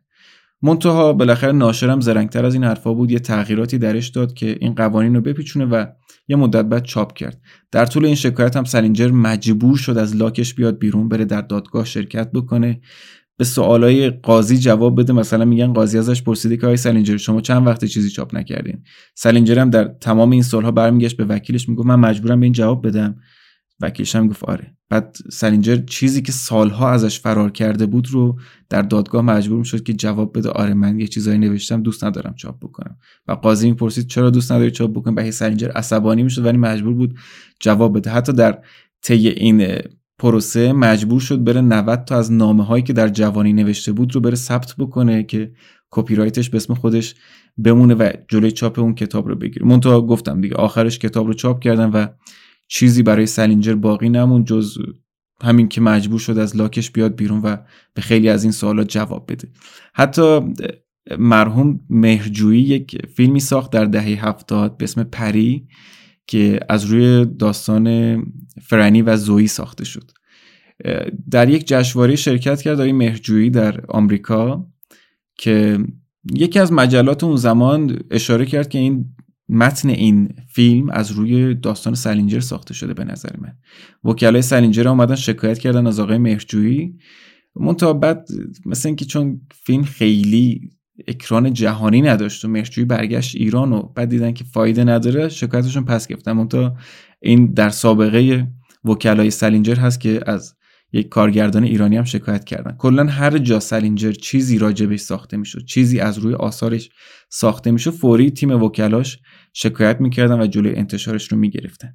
منتها بالاخره ناشرم زرنگتر از این حرفا بود، یه تغییراتی درش داد که این قوانین رو بپیچونه و یه مدت بعد چاپ کرد. در طول این شکایت هم سالینجر مجبور شد از لاکش بیاد بیرون، بره در دادگاه شرکت بکنه، به سوالای قاضی جواب بده. مثلا میگن قاضی ازش پرسیده که آقای سالینجر شما چند وقت چیزی چاپ نکردین؟ سالینجر هم در تمام این سالها برمیگشت به وکیلش میگفت من مجبورم به این جواب بدم. وکیلش هم گفت آره. بعد سالینجر چیزی که سالها ازش فرار کرده بود رو در دادگاه مجبور میشد که جواب بده، آره من یه چیزایی نوشتم دوست ندارم چاپ بکنم. و قاضی میپرسید چرا دوست نداری چاپ بکنم؟ بعد سالینجر عصبانی میشد ولی مجبور بود جواب بده. حتی در طی این پروسه مجبور شد بره 90 تا از نامه‌هایی که در جوانی نوشته بود رو بره ثبت بکنه که کپی رایتش به اسم خودش بمونه و جلوی چاپ اون کتاب رو بگیره. منتها گفتم دیگه آخرش کتاب رو چاپ کردن و چیزی برای سالینجر باقی نمون جز همین که مجبور شد از لاکش بیاد بیرون و به خیلی از این سوالات جواب بده. حتی مرحوم مهرجویی یک فیلمی ساخت در دهه 70 به اسم پری که از روی داستان فرانی و زویی ساخته شد. در یک جشنواره شرکت کرد آقای مهرجویی در آمریکا که یکی از مجلات اون زمان اشاره کرد که این متن این فیلم از روی داستان سالینجر ساخته شده. به نظر من وکلای سالینجر اومدن شکایت کردن از آقای مهرجویی، منتها بعد مثلا اینکه چون فیلم خیلی اکران جهانی نداشت و مهرجویی برگشت ایران و بعد دیدن که فایده نداره شکایتشون پس گرفتن. منتها این در سابقه وکلای سالینجر هست که از یک کارگردان ایرانی هم شکایت کردن. کلا هر جا سالینجر چیزی راجبش ساخته میشد، چیزی از روی آثارش ساخته میشد، فوری تیم وکلاش شکایت میکردن و جلوی انتشارش رو میگرفتن.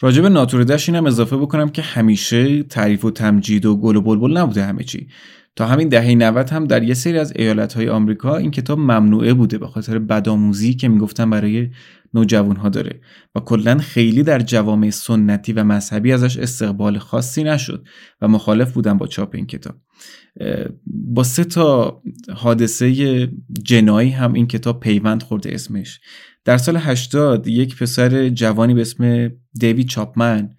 راجب ناتوریدش اینم اضافه بکنم که همیشه تعریف و تمجید و گل و بلبل نبوده همه چی. تا همین دهه 90 هم در یه سری از ایالت‌های آمریکا این کتاب ممنوعه بوده به خاطر بدآموزی که میگفتن برای نوجوان‌ها داره و کلاً خیلی در جوامع سنتی و مذهبی ازش استقبال خاصی نشد و مخالف بودن با چاپ این کتاب. با 3 تا حادثه جنایی هم این کتاب پیوند خورده اسمش. در سال 80 یک پسر جوانی به اسم دیوید چاپمن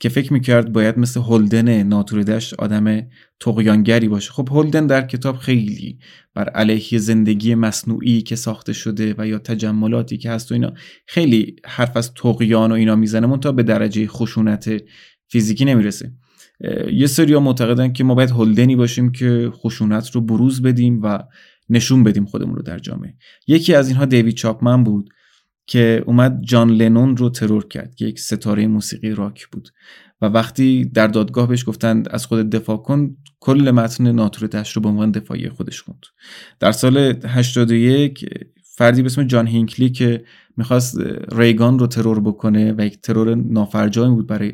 که فکر میکرد باید مثل هولدن ناتوریدش آدم طغیانگری باشه. خب هولدن در کتاب خیلی بر علیه زندگی مصنوعی که ساخته شده و یا تجملاتی که هست و اینا خیلی حرف از طغیان و اینا میزنه، منتها به درجه خشونت فیزیکی نمیرسه. یه سریا معتقدن که ما باید هولدنی باشیم که خشونت رو بروز بدیم و نشون بدیم خودمون رو در جامعه. یکی از اینها دیوید چاپمن بود که اومد جان لنون رو ترور کرد که یک ستاره موسیقی راک بود و وقتی در دادگاه بهش گفتن از خودت دفاع کن، کل متن ناتوریدش رو به عنوان دفاعی خودش خوند. در سال 81 فردی به اسم جان هینکلی که میخواست ریگان رو ترور بکنه و یک ترور نافرجامی بود برای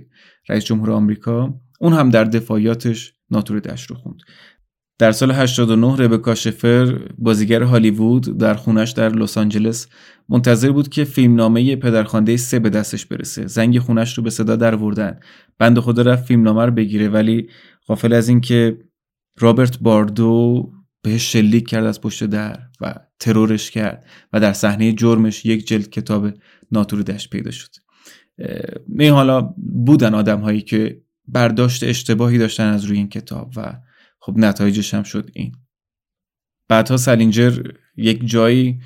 رئیس جمهور آمریکا، اون هم در دفاعیاتش ناتوریدش رو خوند. در سال 89 ربکا شفر، بازیگر هالیوود، در خونش در لس آنجلس منتظر بود که فیلمنامه پدرخوانده 3 به دستش برسه. زنگ خونش رو به صدا درآوردن. بنده خدا رفت فیلمنامه رو بگیره، ولی غافل از این که رابرت باردو بهش شلیک کرد از پشت در و ترورش کرد و در صحنه جرمش 1 جلد کتاب ناتوریدش پیدا شد. این حالا بودن آدم‌هایی که برداشت اشتباهی داشتن از روی این کتاب و خب نتایجش هم شد این. بعدها سالینجر یک جایی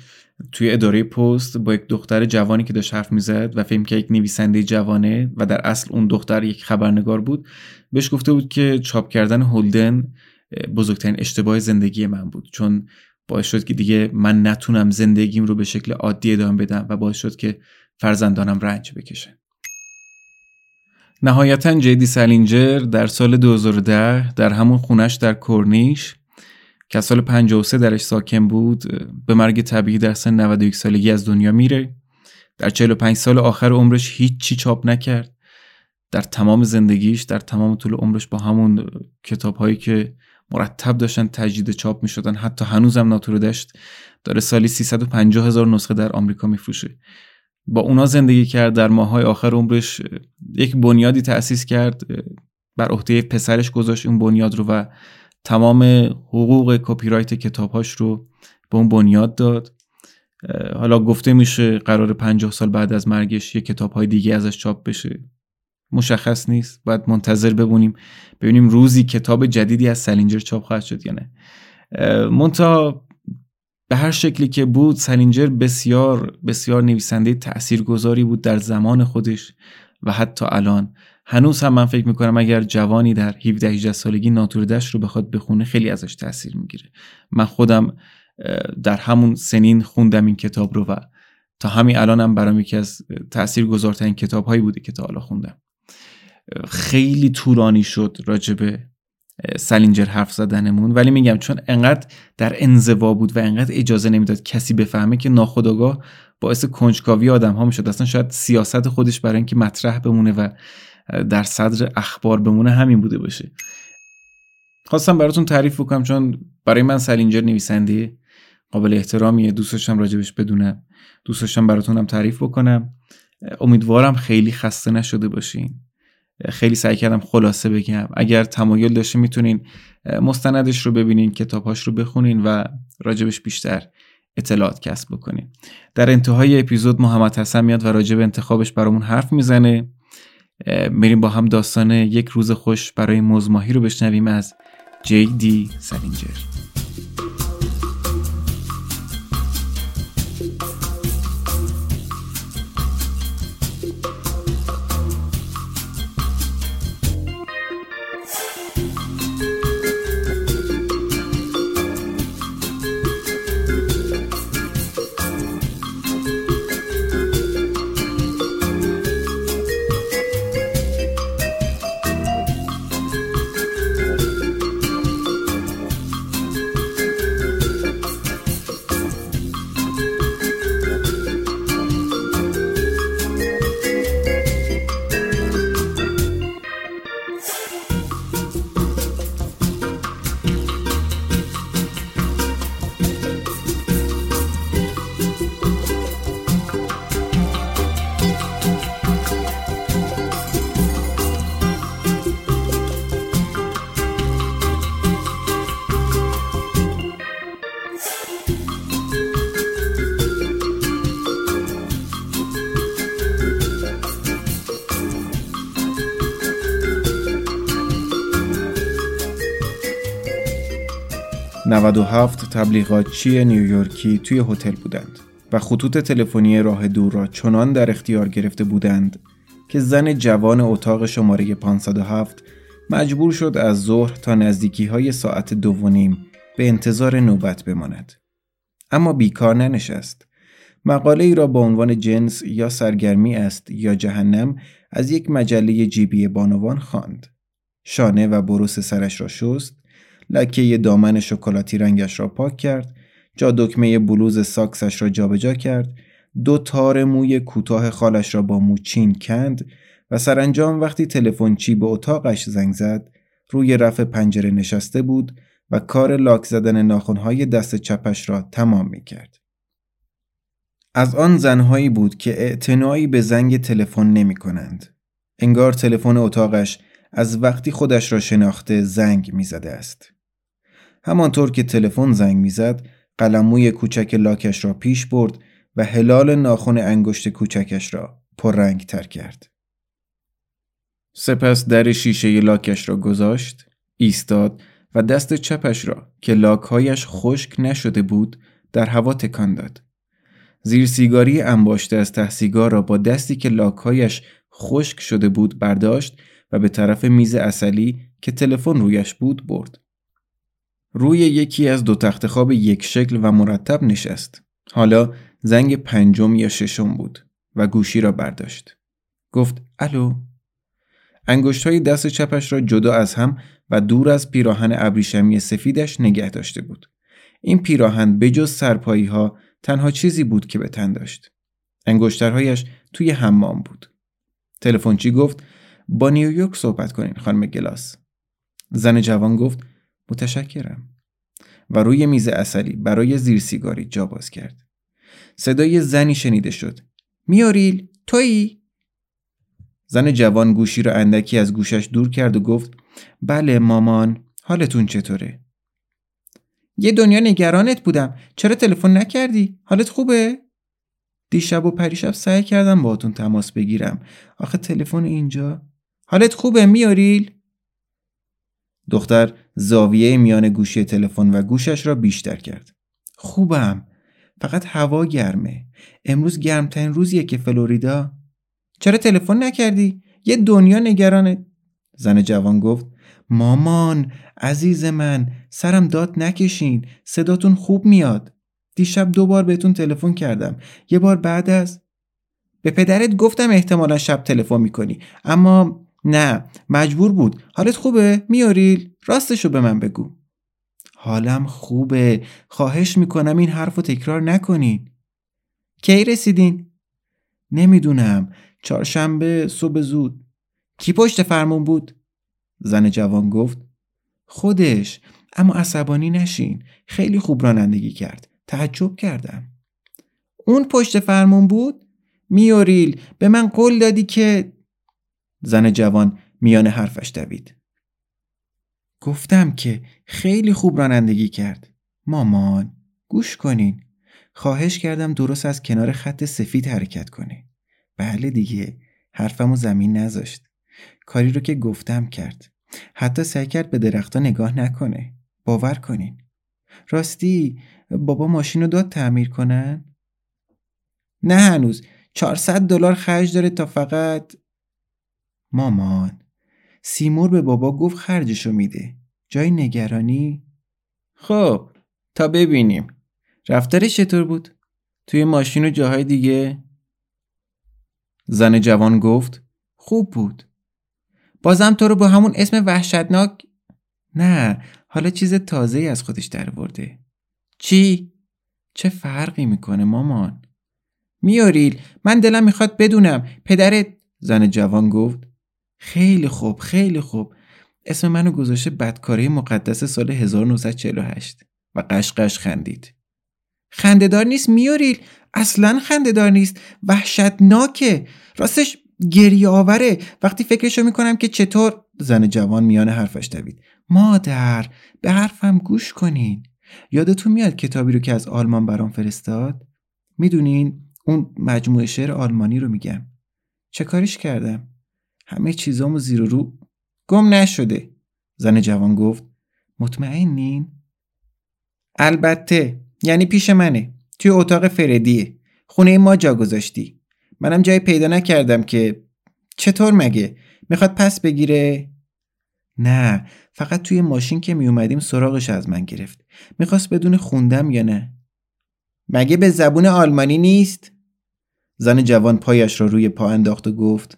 توی اداره پست با یک دختر جوانی که داشت حرف میزد و فهمید که یک نویسنده جوانه و در اصل اون دختر یک خبرنگار بود، بهش گفته بود که چاپ کردن هولدن بزرگترین اشتباه زندگی من بود، چون باعث شد که دیگه من نتونم زندگیم رو به شکل عادی ادامه بدم و باعث شد که فرزندانم رنج بکشن. نهایتاً جدی سالینجر در سال 2010 در همون خونش در کورنیش که از سال 53 درش ساکن بود به مرگ طبیعی در سن 91 سالگی از دنیا میره. در 45 سال آخر عمرش هیچی چاپ نکرد. در تمام زندگیش، در تمام طول عمرش با همون کتاب‌هایی که مرتب داشتن تجدید چاپ می‌شدن، حتی هنوزم ناتوردشت داره سالی 350,000 نسخه در آمریکا می‌فروشه. با اونا زندگی کرد. در ماه‌های آخر عمرش یک بنیادی تأسیس کرد، بر عهده پسرش گذاشت اون بنیاد رو و تمام حقوق کپی رایت کتاب‌هاش رو به اون بنیاد داد. حالا گفته میشه قرار 50 سال بعد از مرگش یک کتاب‌های دیگه ازش چاپ بشه. مشخص نیست، باید منتظر بمونیم ببینیم روزی کتاب جدیدی از سالینجر چاپ خواهد شد یا نه. منتها به هر شکلی که بود سالینجر بسیار بسیار نویسنده تأثیرگذاری بود در زمان خودش و حتی الان. هنوز هم من فکر میکنم اگر جوانی در 17-18 سالگی ناتوریدش رو بخواد بخونه خیلی ازش تأثیر میگیره. من خودم در همون سنین خوندم این کتاب رو و تا همین الانم برام یکی از تأثیرگذارترین کتاب‌هایی بوده که تا حالا خوندم. خیلی طولانی شد راجب سالینجر حرف زدنمون، ولی میگم چون انقدر در انزوا بود و انقدر اجازه نمیداد کسی بفهمه که ناخودآگاه باعث کنجکاوی آدم‌ها میشد. اصلا شاید سیاست خودش برای اینکه مطرح بمونه و در صدر اخبار بمونه همین بوده باشه. خواستم براتون تعریف بکنم چون برای من سالینجر نویسنده قابل احترامیه، دوست داشتم راجبش بدونم، دوست داشتم براتونم تعریف بکنم. امیدوارم خیلی خسته نشده باشین. خیلی سعی کردم خلاصه بگم. اگر تمایل داشته میتونین مستندش رو ببینین، کتابهاش رو بخونین و راجبش بیشتر اطلاعات کسب بکنین. در انتهای اپیزود محمدحسن میاد و راجب انتخابش برامون حرف میزنه. میریم با هم داستان یک روز خوش برای مزماهی رو بشنویم از جی.دی. سالینجر. و 7 تبلیغاتچی نیویورکی توی هتل بودند و خطوط تلفنی راه دور را چنان در اختیار گرفته بودند که زن جوان اتاق شماره 507 مجبور شد از ظهر تا نزدیکی‌های ساعت 2:30 به انتظار نوبت بماند. اما بیکار ننشست. مقاله‌ای را با عنوان جنس یا سرگرمی است یا جهنم از یک مجله جیبی بانوان خواند. شانه و بروس سرش را شست، لکه دامن شکلاتی رنگش را پاک کرد، جا دکمه بلوز ساکسش را جابجا کرد، 2 تار موی کوتاه خالش را با موچین کند و سرانجام وقتی تلفنچی به اتاقش زنگ زد، روی رف پنجره نشسته بود و کار لاک زدن ناخن‌های دست چپش را تمام می‌کرد. از آن زنهایی بود که اعتنایی به زنگ تلفن نمی‌کنند. انگار تلفن اتاقش از وقتی خودش را شناخته زنگ می‌زده است. همانطور که تلفن زنگ می‌زد، قلموی کوچک لاکش را پیش برد و هلال ناخن انگشت کوچکش را پررنگ تر کرد. سپس در شیشه لاکش را گذاشت، ایستاد و دست چپش را که لاک‌هایش خشک نشده بود در هوا تکان داد. زیر سیگاری انباشته از ته سیگار را با دستی که لاک‌هایش خشک شده بود برداشت و به طرف میز عسلی که تلفن رویش بود برد. روی یکی از دو تخت خواب یک شکل و مرتب نشست. حالا زنگ 5 یا 6 بود و گوشی را برداشت. گفت الو. انگشت‌های دست چپش را جدا از هم و دور از پیراهن ابریشمی سفیدش نگه داشته بود. این پیراهن بجز سرپایی‌ها تنها چیزی بود که به تن داشت. انگشترهایش توی حمام بود. تلفنچی گفت با نیویورک صحبت کنین خانم گلاس. زن جوان گفت متشکرم و روی میز عسلی برای زیر سیگاری جا باز کرد. صدای زنی شنیده شد. میاریل تویی؟ زن جوان گوشی را اندکی از گوشش دور کرد و گفت بله مامان، حالتون چطوره؟ یه دنیا نگرانت بودم، چرا تلفن نکردی؟ حالت خوبه؟ دیشب و پریشب سعی کردم باهاتون تماس بگیرم، آخه تلفن اینجا. حالت خوبه میاریل؟ دختر زاویه میان گوشی تلفن و گوشش را بیشتر کرد. خوبم، فقط هوا گرمه. امروز گرمترین روزیه که فلوریدا. چرا تلفن نکردی؟ یه دنیا نگرانه. زن جوان گفت مامان، عزیز من، سرم داد نکشین، صداتون خوب میاد. دیشب 2 بار بهتون تلفن کردم، یه بار بعد از به پدرت گفتم احتمالا شب تلفن میکنی، اما نه، مجبور بود. حالت خوبه میاریل؟ راستشو به من بگو. حالم خوبه، خواهش میکنم این حرفو تکرار نکنین. کی رسیدین؟ نمیدونم، 4 شنبه صبح زود. کی پشت فرمون بود؟ زن جوان گفت خودش، اما عصبانی نشین، خیلی خوب رانندگی کرد، تعجب کردم. اون پشت فرمون بود؟ میاریل به من قول دادی که... زن جوان میان حرفش دوید. گفتم که خیلی خوب رانندگی کرد. مامان گوش کنین، خواهش کردم درست از کنار خط سفید حرکت کنه. بله دیگه، حرفمو زمین نذاشت. کاری رو که گفتم کرد. حتی سعی کرد به درختا نگاه نکنه. باور کنین. راستی بابا ماشین رو داد تعمیر کنن؟ نه هنوز، $400 خرج داره تا فقط. مامان، سیمور به بابا گفت خرجشو میده. جای نگرانی؟ خب تا ببینیم. رفتارش چطور بود؟ توی ماشین و جاهای دیگه؟ زن جوان گفت خوب بود. بازم تو رو با همون اسم وحشتناک؟ نه، حالا چیز تازه‌ای از خودش درآورده. چی؟ چه فرقی میکنه مامان؟ میاریل، من دلم میخواد بدونم پدرت. زن جوان گفت خیلی خوب، خیلی خوب. اسم منو گذاشته بدکاری مقدس سال 1948 و قشقش خندید. خنده‌دار نیست میاریل، اصلاً خنده‌دار نیست، وحشتناکه، راستش گریه‌آوره وقتی فکرشو میکنم که چطور. زن جوان میان حرفش دوید. مادر، به حرفم گوش کنین. یادتون میاد کتابی رو که از آلمان برام فرستاد؟ میدونین اون مجموعه شعر آلمانی رو میگم. چه کارش کردم؟ همه چیزامو زیر و رو گم نشده. زن جوان گفت مطمئنین؟ البته، یعنی پیش منه، توی اتاق فردیه. خونه ما جا گذاشتی، منم جای پیدا نکردم که. چطور مگه؟ میخواد پس بگیره؟ نه، فقط توی ماشین که میومدیم سراغش از من گرفت. میخواست بدون خوندم یا نه. مگه به زبون آلمانی نیست؟ زن جوان پایش را روی پا انداخت و گفت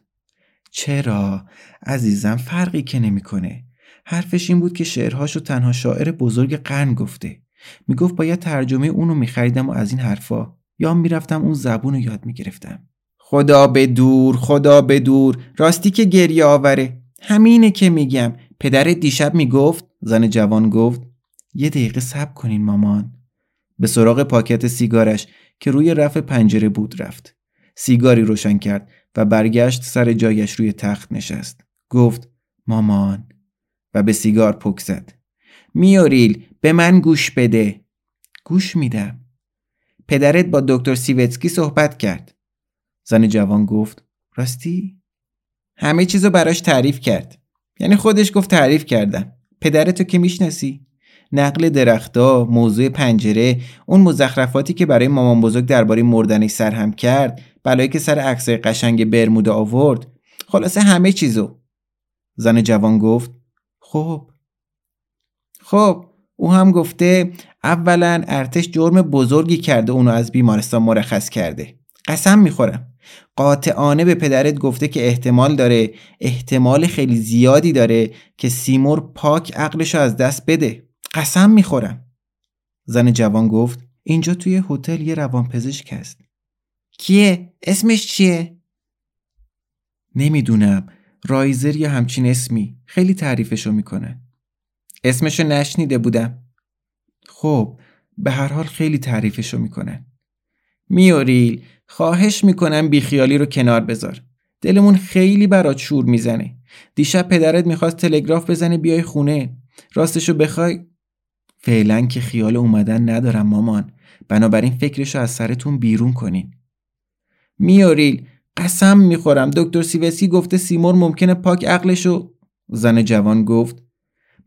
چرا؟ عزیزم فرقی که نمیکنه. حرفش این بود که شعرهاشو تنها شاعر بزرگ قرن گفته. میگفت باید ترجمه اونو میخریدم و از این حرفا، یا میرفتم اون زبونو یاد میگرفتم. خدا به دور، خدا به دور، راستی که گریه آوره. همینه که میگم. پدرت دیشب میگفت؟ زن جوان گفت یه دقیقه صبر کنین مامان. به سراغ پاکت سیگارش که روی رف پنجره بود رفت. سیگاری روشن کرد و برگشت سر جایش روی تخت نشست. گفت مامان و به سیگار پک زد. میوریل به من گوش بده. گوش میدم. پدرت با دکتر سیوتسکی صحبت کرد. زن جوان گفت راستی؟ همه چیزو براش تعریف کرد. یعنی خودش گفت تعریف کردم. پدرتو که میشناسی؟ نقل درختا، موضوع پنجره، اون مزخرفاتی که برای مامان بزرگ درباره مردنش سرهم کرد، بلایی که سر عکسای قشنگ برمودا آورد، خلاصه همه چیزو. زن جوان گفت خب او هم گفته اولا ارتش جرم بزرگی کرده اونو از بیمارستان مرخص کرده. قسم میخورم قاطعانه به پدرت گفته که احتمال خیلی زیادی داره که سیمور پاک عقلشو از دست بده. قسم میخورم. زن جوان گفت اینجا توی هتل یه روانپزشک هست. کیه؟ اسمش چیه؟ نمیدونم، رایزر یا همچین اسمی، خیلی تعریفشو میکنه. اسمشو نشنیده بودم. خب به هر حال خیلی تعریفشو میکنن. میوریل خواهش میکنم بیخیالی رو کنار بذار. دلمون خیلی برات شور میزنه. دیشب پدرت میخواست تلگراف بزنه بیای خونه. راستشو بخوای فعلا که خیال اومدن ندارم مامان. بنابراین فکرشو از سرتون بیرون کنین. میوریل قسم میخورم دکتر سیوسی گفته سیمور ممکنه پاک عقلشو. زن جوان گفت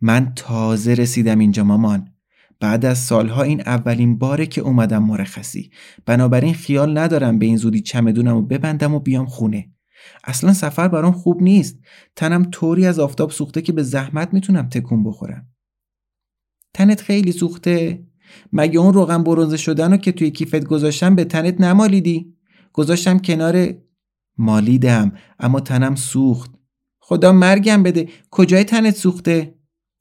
من تازه رسیدم اینجا مامان. بعد از سالها این اولین باره که اومدم مرخصی. بنابراین خیال ندارم به این زودی چمدونمو ببندم و بیام خونه. اصلا سفر برام خوب نیست. تنم طوری از آفتاب سوخته که به زحمت میتونم تکون بخورم. تنت خیلی سوخته؟ مگه اون روغن برنزه شدنو که توی کیفت گذاشتم به تنت نمالیدی؟ گذاشتم کنار. مالیدم اما تنم سوخت. خدا مرگم بده. کجای تنت سوخته؟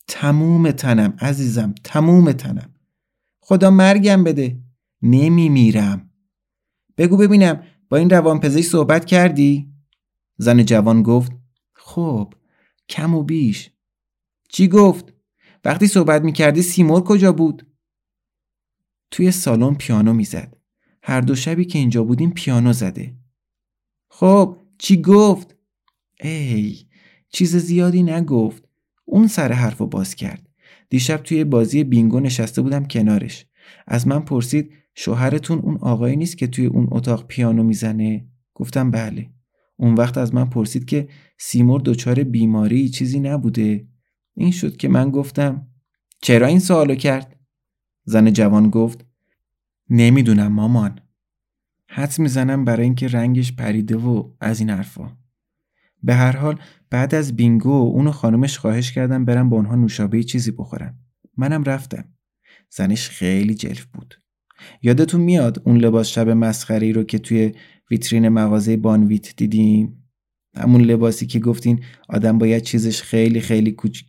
تموم تنم عزیزم، تموم تنم. خدا مرگم بده. نمی میرم. بگو ببینم با این روانپزشک صحبت کردی؟ زن جوان گفت خب کم و بیش. چی گفت؟ وقتی صحبت میکردی سیمور کجا بود؟ توی سالن پیانو میزد. هر دو شبی که اینجا بودیم پیانو زده. خب چی گفت؟ چیز زیادی نگفت. اون سر حرفو باز کرد. دیشب توی بازی بینگو نشسته بودم کنارش. از من پرسید شوهرتون اون آقایی نیست که توی اون اتاق پیانو میزنه؟ گفتم بله. اون وقت از من پرسید که سیمور دچار بیماری چیزی نبوده؟ این شد که من گفتم چرا این سوالو کرد؟ زن جوان گفت نمیدونم مامان. حدس میزنم برای اینکه رنگش پریده و از این حرفا. به هر حال بعد از بینگو اونو خانمش خواهش کردم برم با اونها نوشابه چیزی بخورم. منم رفتم. زنش خیلی جلف بود. یادتون میاد اون لباس شب مسخره‌ای رو که توی ویترین مغازه بانویت دیدیم؟ همون لباسی که گفتین آدم باید چیزش خیلی خیلی کوچیک.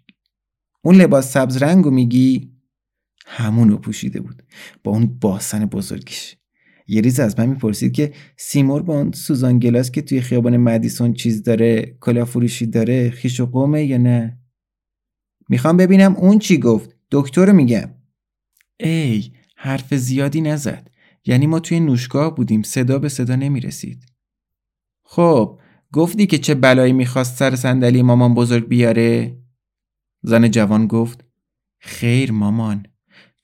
اون لباس سبز رنگو میگی؟ همونو پوشیده بود با اون باسن بزرگش. یه ریز از من میپرسید که سیمور با اون سوزان گلاس که توی خیابان مدیسون چیز داره، کلافروشی داره، خیش و قومه یا نه؟ میخوام ببینم اون چی گفت. دکتر میگم. حرف زیادی نزد. یعنی ما توی نوشگاه بودیم، صدا به صدا نمیرسید. خب گفتی که چه بلایی میخواست سر صندلی مامان بزرگ بیاره؟ زن جوان گفت خیر مامان،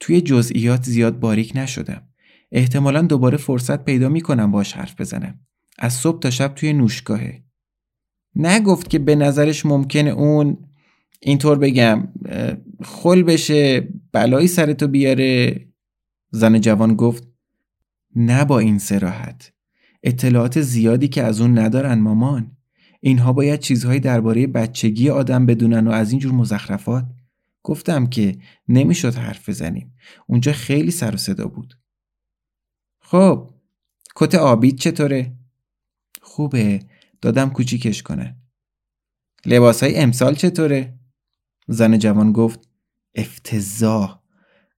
توی جزئیات زیاد باریک نشدم. احتمالاً دوباره فرصت پیدا میکنم باش حرف بزنم. از صبح تا شب توی نوشگاهه. نگفت که به نظرش ممکنه اون اینطور بگم خل بشه، بلایی سرتو بیاره؟ زن جوان گفت نه با این صراحت. اطلاعات زیادی که از اون ندارن مامان. اینها باید چیزهایی درباره بچگی آدم بدونن و از اینجور مزخرفات. گفتم که نمیشد حرف بزنیم. اونجا خیلی سر و صدا بود. خب کت آبیت چطوره؟ خوبه، دادم کوچیکش کنه. لباسای امسال چطوره؟ زن جوان گفت افتضاح،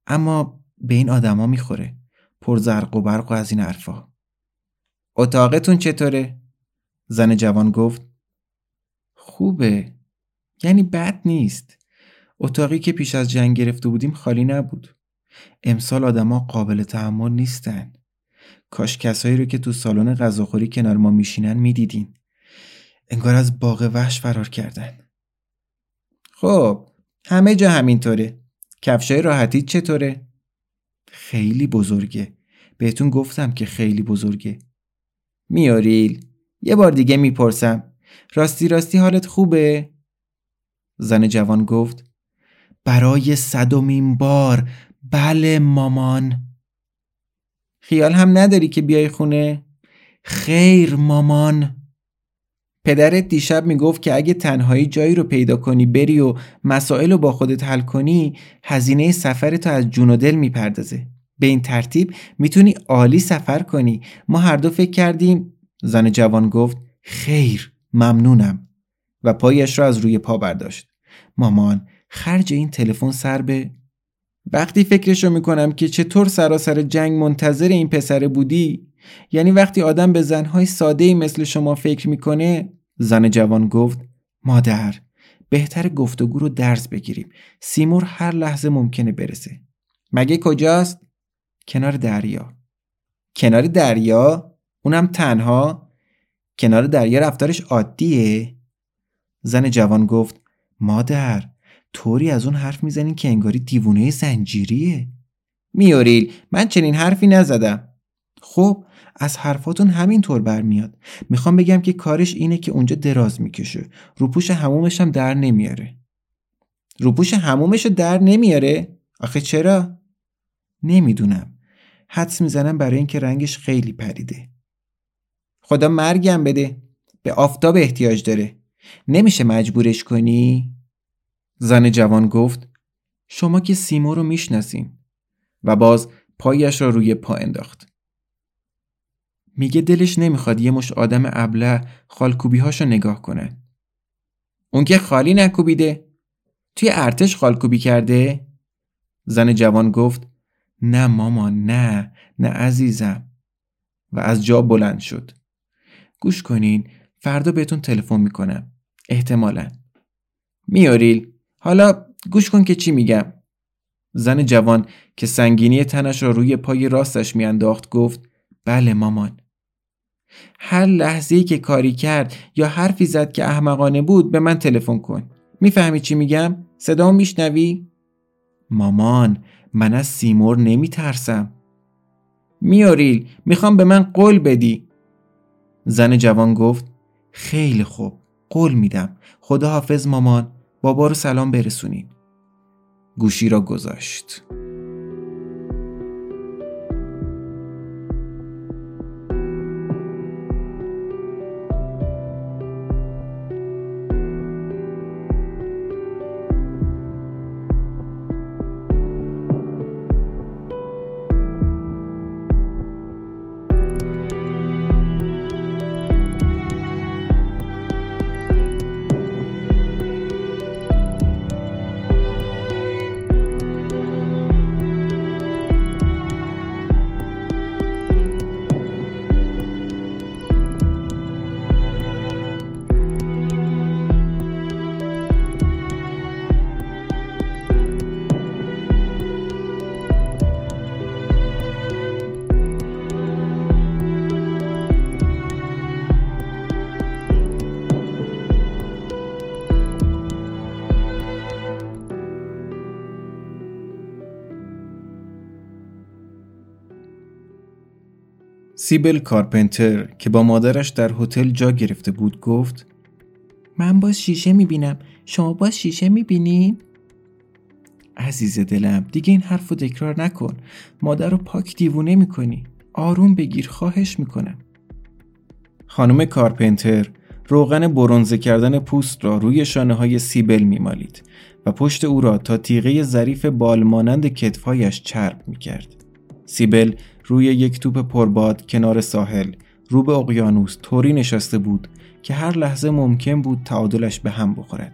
اما به این آدما میخوره، پر زرق و برق و از این حرفا. اتاقتون چطوره؟ زن جوان گفت خوبه، یعنی بد نیست. اتاقی که پیش از جنگ گرفته بودیم خالی نبود. امسال آدما قابل تحمل نیستن. کاش کسایی رو که تو سالن غذاخوری کنار ما میشینن میدیدین. انگار از باغ وحش فرار کردن. خب همه جا همینطوره. کفشای راحتی چطوره؟ خیلی بزرگه. بهتون گفتم که خیلی بزرگه. میاریل، یه بار دیگه میپرسم. راستی حالت خوبه؟ زن جوان گفت برای 100مین بار بله مامان. خیال هم نداری که بیای خونه؟ خیر مامان. پدرت دیشب میگفت که اگه تنهایی جایی رو پیدا کنی بری و مسائل رو با خودت حل کنی هزینه سفرتو از جون و دل میپردازه. به این ترتیب میتونی عالی سفر کنی. ما هر دو فکر کردیم. زن جوان گفت خیر ممنونم و پایش رو از روی پا برداشت. مامان خرج این تلفن سر به وقتی فکرشو میکنم که چطور سراسر جنگ منتظر این پسر بودی. یعنی وقتی آدم به زنهای ساده‌ای مثل شما فکر میکنه. زن جوان گفت مادر بهتر گفتگو رو درس بگیریم. سیمور هر لحظه ممکنه برسه. مگه کجاست؟ کنار دریا. کنار دریا؟ اونم تنها؟ کنار دریا رفتارش عادیه؟ زن جوان گفت مادر طوری از اون حرف میزنین که انگاری دیوونه زنجیریه. میوریل من چنین حرفی نزدم. خب از حرفاتون همین طور برمیاد. میخوام بگم که کارش اینه که اونجا دراز میکشه. روپوش حمومش هم در نمیاره. روپوش حمومش در نمیاره؟ آخه چرا؟ نمیدونم. حدس میزنم برای اینکه رنگش خیلی پریده. خدا مرگم بده. به آفتاب احتیاج داره. نمیشه مجبورش کنی؟ زن جوان گفت شما که سیمو رو میشناسین و باز پایش را روی پا انداخت. میگه دلش نمیخواد یه مش آدم ابله خالکوبی‌هاشو نگاه کنه. اون که خالی نکوبیده. توی ارتش خالکوبی کرده؟ زن جوان گفت نه مامان نه عزیزم و از جا بلند شد. گوش کنین فردا بهتون تلفن میکنم احتمالاً. میاریل حالا گوش کن که چی میگم. زن جوان که سنگینی تنش را روی پای راستش میانداخت گفت بله مامان. هر لحظه‌ای که کاری کرد یا حرفی زد که احمقانه بود به من تلفن کن. میفهمی چی میگم؟ صدامو میشنوی؟ مامان من از سیمور نمیترسم. میاریل میخوام به من قول بدی. زن جوان گفت خیلی خوب قول میدم. خدا حافظ مامان. بابا رو سلام برسونین. گوشی را گذاشت. سیبل کارپنتر که با مادرش در هتل جا گرفته بود گفت من باز شیشه میبینم. شما باز شیشه میبینین؟ عزیز دلم دیگه این حرف رو تکرار نکن. مادر رو پاک دیوونه میکنی. آروم بگیر خواهش میکنم. خانم کارپنتر روغن برنزه کردن پوست را روی شانه های سیبل میمالید و پشت او را تا تیغه ظریف بالمانند کتفهایش چرب میکرد. سیبل روی یک توپ پرباد کنار ساحل رو به اقیانوس طوری نشسته بود که هر لحظه ممکن بود تعادلش به هم بخورد.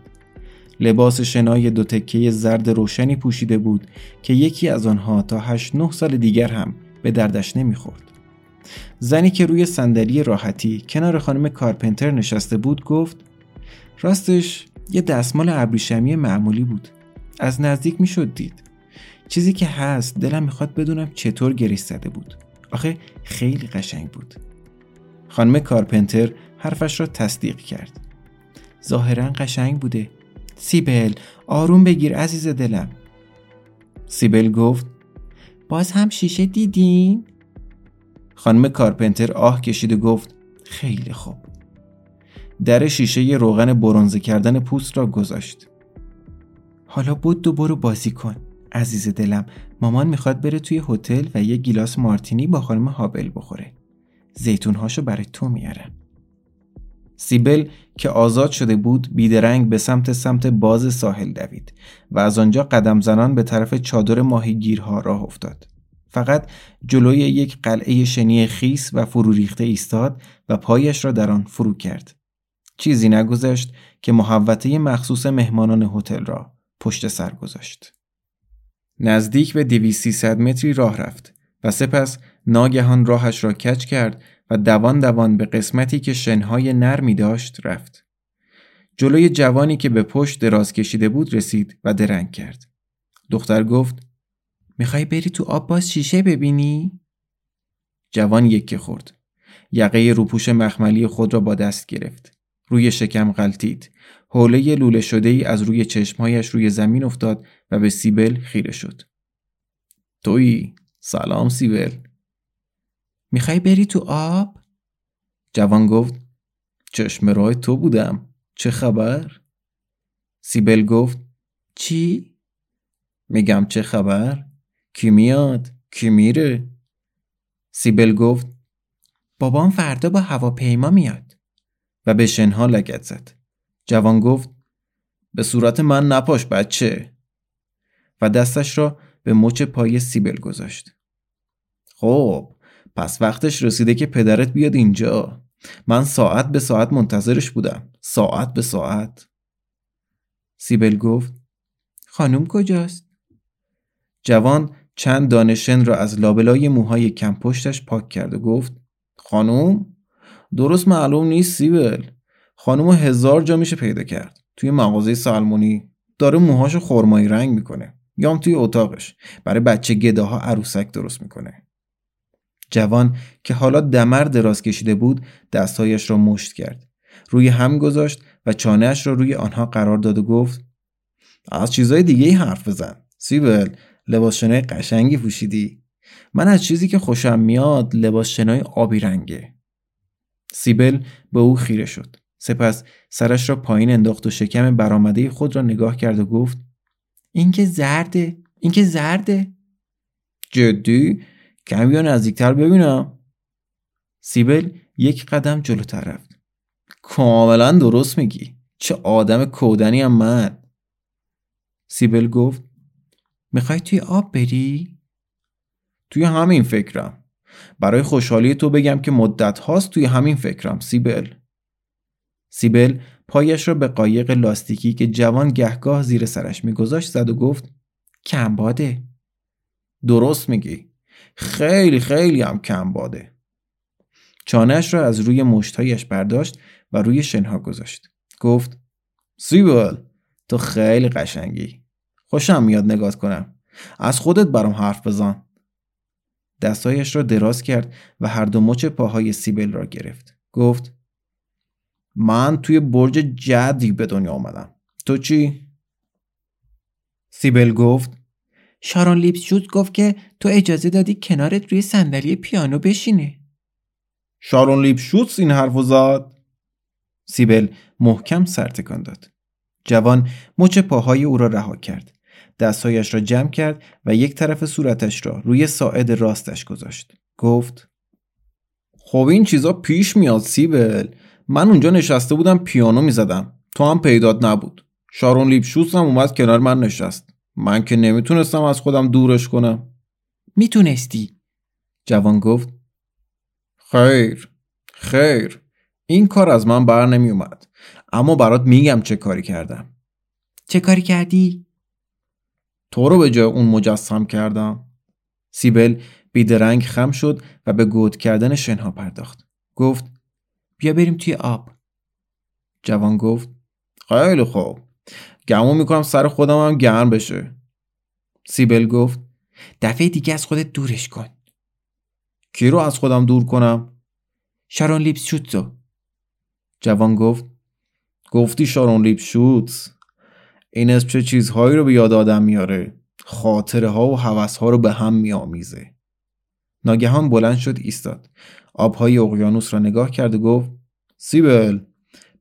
لباس شنای دو تکه زرد روشنی پوشیده بود که یکی از آنها تا 8-9 سال دیگر هم به دردش نمیخورد. زنی که روی صندلی راحتی کنار خانم کارپنتر نشسته بود گفت راستش یه دستمال ابریشمی معمولی بود. از نزدیک میشد دید. چیزی که هست دلم میخواد بدونم چطور گریز زده بود. آخه خیلی قشنگ بود. خانم کارپنتر حرفش را تصدیق کرد. ظاهراً قشنگ بوده. سیبل، آروم بگیر عزیز دلم. سیبل گفت باز هم شیشه دیدیم؟ خانم کارپنتر آه کشید و گفت خیلی خوب. در شیشه ی روغن برنزه کردن پوست را گذاشت. حالا بود دوباره بازی کن عزیز دلم. مامان میخواد بره توی هتل و یه گیلاس مارتینی با خانم هابل بخوره. زیتونهاشو برای تو میارم. سیبل که آزاد شده بود بیدرنگ به سمت باز ساحل دوید و از آنجا قدم زنان به طرف چادر ماهیگیرها راه افتاد. فقط جلوی یک قلعه شنی خیس و فرو ریخته ایستاد و پایش را در آن فرو کرد. چیزی نگذشت که محوطه مخصوص مهمانان هتل را پشت سر گذاشت. نزدیک به 200-300 متری راه رفت و سپس ناگهان راهش را کج کرد و دوان دوان به قسمتی که شنهای نرمی داشت رفت. جلوی جوانی که به پشت دراز کشیده بود رسید و درنگ کرد. دختر گفت میخوای بری تو آب باز شیشه ببینی؟ جوان یکی خورد. یقه روپوش مخملی خود را با دست گرفت. روی شکم غلتید. حوله لوله شده ای از روی چشمهایش روی زمین افتاد و به سیبل خیره شد. تویی؟ سلام سیبل. میخوای بری تو آب؟ جوان گفت چشم راه تو بودم. چه خبر؟ سیبل گفت چی؟ میگم چه خبر؟ کی میاد؟ کی میره؟ سیبل گفت بابام فردا با هواپیما میاد و به شنها لگد زد. جوان گفت به صورت من نپاش بچه و دستش را به مچ پای سیبل گذاشت. خب پس وقتش رسیده که پدرت بیاد اینجا. من ساعت به ساعت منتظرش بودم. ساعت به ساعت. سیبل گفت خانم کجاست؟ جوان چند دانه شن را از لابلای موهای کم پشتش پاک کرد و گفت خانم؟ درست معلوم نیست سیبل. خانمو 1000 جا میشه پیدا کرد. توی مغازه سلمونی داره موهاشو خرمایی رنگ میکنه. یا هم توی اتاقش برای بچه گداها عروسک درست میکنه. جوان که حالا دمر دراز کشیده بود دستایش را مشت کرد. روی هم گذاشت و چانهش را روی آنها قرار داد و گفت از چیزای دیگه حرف بزن. سیبل لباس شنای قشنگی پوشیدی. من از چیزی که خوشم میاد لباس شنای آبی رنگه. سیبل به او خیره شد. سپس سرش را پایین انداخت و شکم برآمده خود را نگاه کرد و گفت این که زرده. جدی؟ کمی یا نزدیکتر ببینم. سیبل یک قدم جلوتر رفت. کاملا درست میگی. چه آدم کودنی هم من. سیبل گفت میخوای توی آب بری؟ توی همین فکرم. برای خوشحالی تو بگم که مدت هاست توی همین فکرم سیبل. سیبل پایش را به قایق لاستیکی که جوان گهگاه زیر سرش میگذاشت زد و گفت کم باده. درست میگی. خیلی هم کم باده. چانهش را از روی مشتهایش برداشت و روی شنها گذاشت. گفت سیبل تو خیلی قشنگی. خوشم میاد نگات کنم. از خودت برام حرف بزن. دستایش را دراز کرد و هر دو مچ پاهای سیبل را گرفت. گفت من توی برج جدی به دنیا آمدم. تو چی؟ سیبل گفت شارون لیپسشوت گفت که تو اجازه دادی کنارت روی صندلی پیانو بشینه. شارون لیپسشوت این حرفو زد. سیبل محکم سر تکان داد. جوان مچ پاهای او را رها کرد. دستهایش را جمع کرد و یک طرف صورتش را روی ساعد راستش گذاشت. گفت خب این چیزا پیش میاد سیبل. من اونجا نشسته بودم پیانو میزدم. تو هم پیدات نبود. شارون لیپسشوت هم اومد کنار من نشست. من که نمیتونستم از خودم دورش کنم. میتونستی؟ جوان گفت خیر. این کار از من بر نمی اومد. اما برات میگم چه کاری کردم. چه کاری کردی؟ تو رو به جای اون مجسم کردم. سیبل بیدرنگ خم شد و به گود کردن شنها پرداخت. گفت بیا بریم توی آب. جوان گفت خیلی خوب. گمون میکنم سر خودم هم گرم بشه. سیبل گفت دفعه دیگه از خودت دورش کن. کی رو از خودم دور کنم؟ شارون لیپس شوتزو. جوان گفت گفتی شارون لیپس شوتز؟ این اسم چه چیزهایی رو به یاد آدم میاره؟ خاطره ها و هوس ها رو به هم میامیزه. ناگهان بلند شد ایستاد. آبهای اقیانوس را نگاه کرد و گفت سیبل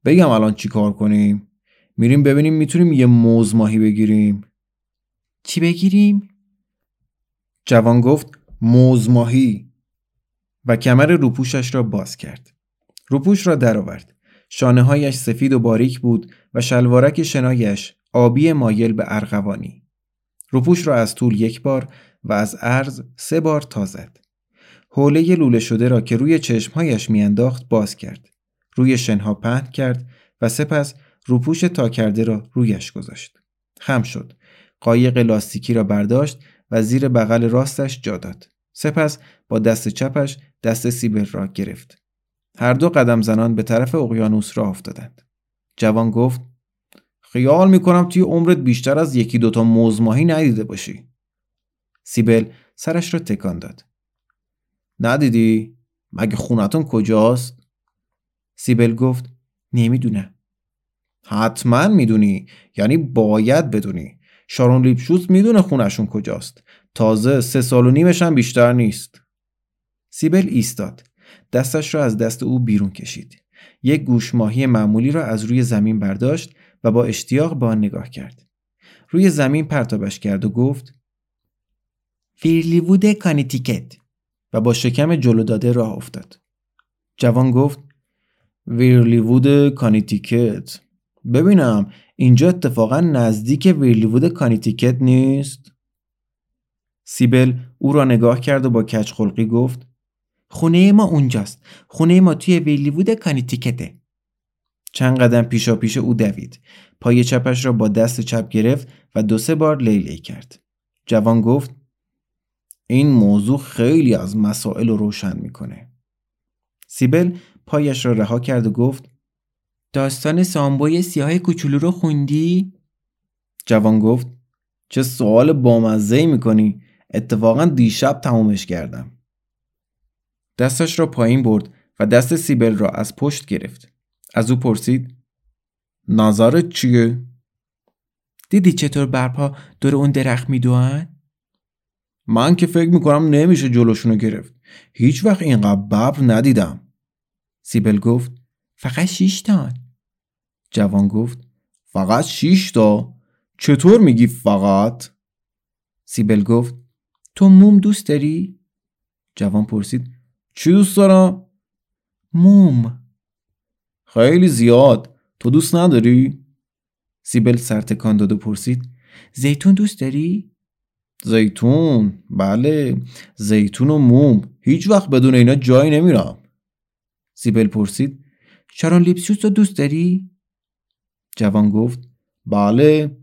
بگم الان چی کار کنیم؟ میریم ببینیم میتونیم یه موز ماهی بگیریم. چی بگیریم؟ جوان گفت موز ماهی و کمر روپوشش را باز کرد. روپوش را درآورد. شانه‌هایش سفید و باریک بود و شلوارک شنایش آبی مایل به ارغوانی. روپوش را از طول یک بار و از عرض 3 بار تا زد. حوله لوله شده را که روی چشمهایش میانداخت باز کرد. روی شنها پهن کرد و سپس روپوش تا کرده را رویش گذاشت. خم شد. قایق لاستیکی را برداشت و زیر بغل راستش جا داد. سپس با دست چپش دست سیبل را گرفت. هر دو قدم زنان به طرف اقیانوس راه افتادند. جوان گفت خیال میکنم توی عمرت بیشتر از 1-2 تا موز ماهی ندیده باشی. سیبل سرش را تکان داد. ندیدی؟ مگه خونتون کجاست؟ سیبل گفت نمیدونم. حتما میدونی، یعنی باید بدونی. شارون لیپشوت میدونه خونشون کجاست. تازه 3.5 سالش هم بیشتر نیست. سیبل ایستاد. دستش را از دست او بیرون کشید. یک گوش ماهی معمولی را از روی زمین برداشت و با اشتیاق به آن نگاه کرد. روی زمین پرتابش کرد و گفت فیرلیوود کانیتیکت و با شکم جلو داده راه افتاد. جوان گفت ویرلیوود کانیتیکت. ببینم اینجا اتفاقا نزدیک ویرلیوود کانیتیکت نیست؟ سیبل او را نگاه کرد و با کج خلقی گفت خونه ما اونجاست. خونه ما توی ویرلیوود کانیتیکته. چند قدم پیشا پیش او دوید. پای چپش را با دست چپ گرفت و 2-3 بار لیلی کرد. جوان گفت این موضوع خیلی از مسائل رو روشن میکنه. سیبل پایش را رها کرد و گفت داستان سامبوی سیاه کوچولو رو خوندی؟ جوان گفت چه سوال بامزه‌ای میکنی؟ اتفاقا دیشب تمومش کردم. دستش را پایین برد و دست سیبل را از پشت گرفت. از او پرسید نظرت چیه؟ دیدی چطور برپا دور اون درخت میدوئن؟ من که فکر میکنم نمیشه جلوشونو گرفت. هیچ وقت اینقدر ببر ندیدم. سیبل گفت فقط 6 تا. جوان گفت فقط 6 تا؟ چطور میگی فقط؟ سیبل گفت تو موم دوست داری؟ جوان پرسید چی دوست دارم؟ موم. خیلی زیاد. تو دوست نداری؟ سیبل سرتکان داد و پرسید زیتون دوست داری؟ زیتون؟ بله، زیتون و موم. هیچ وقت بدون اینا جایی نمیرم. سیبل پرسید شارون لیپسیوس رو دوست داری؟ جوان گفت بله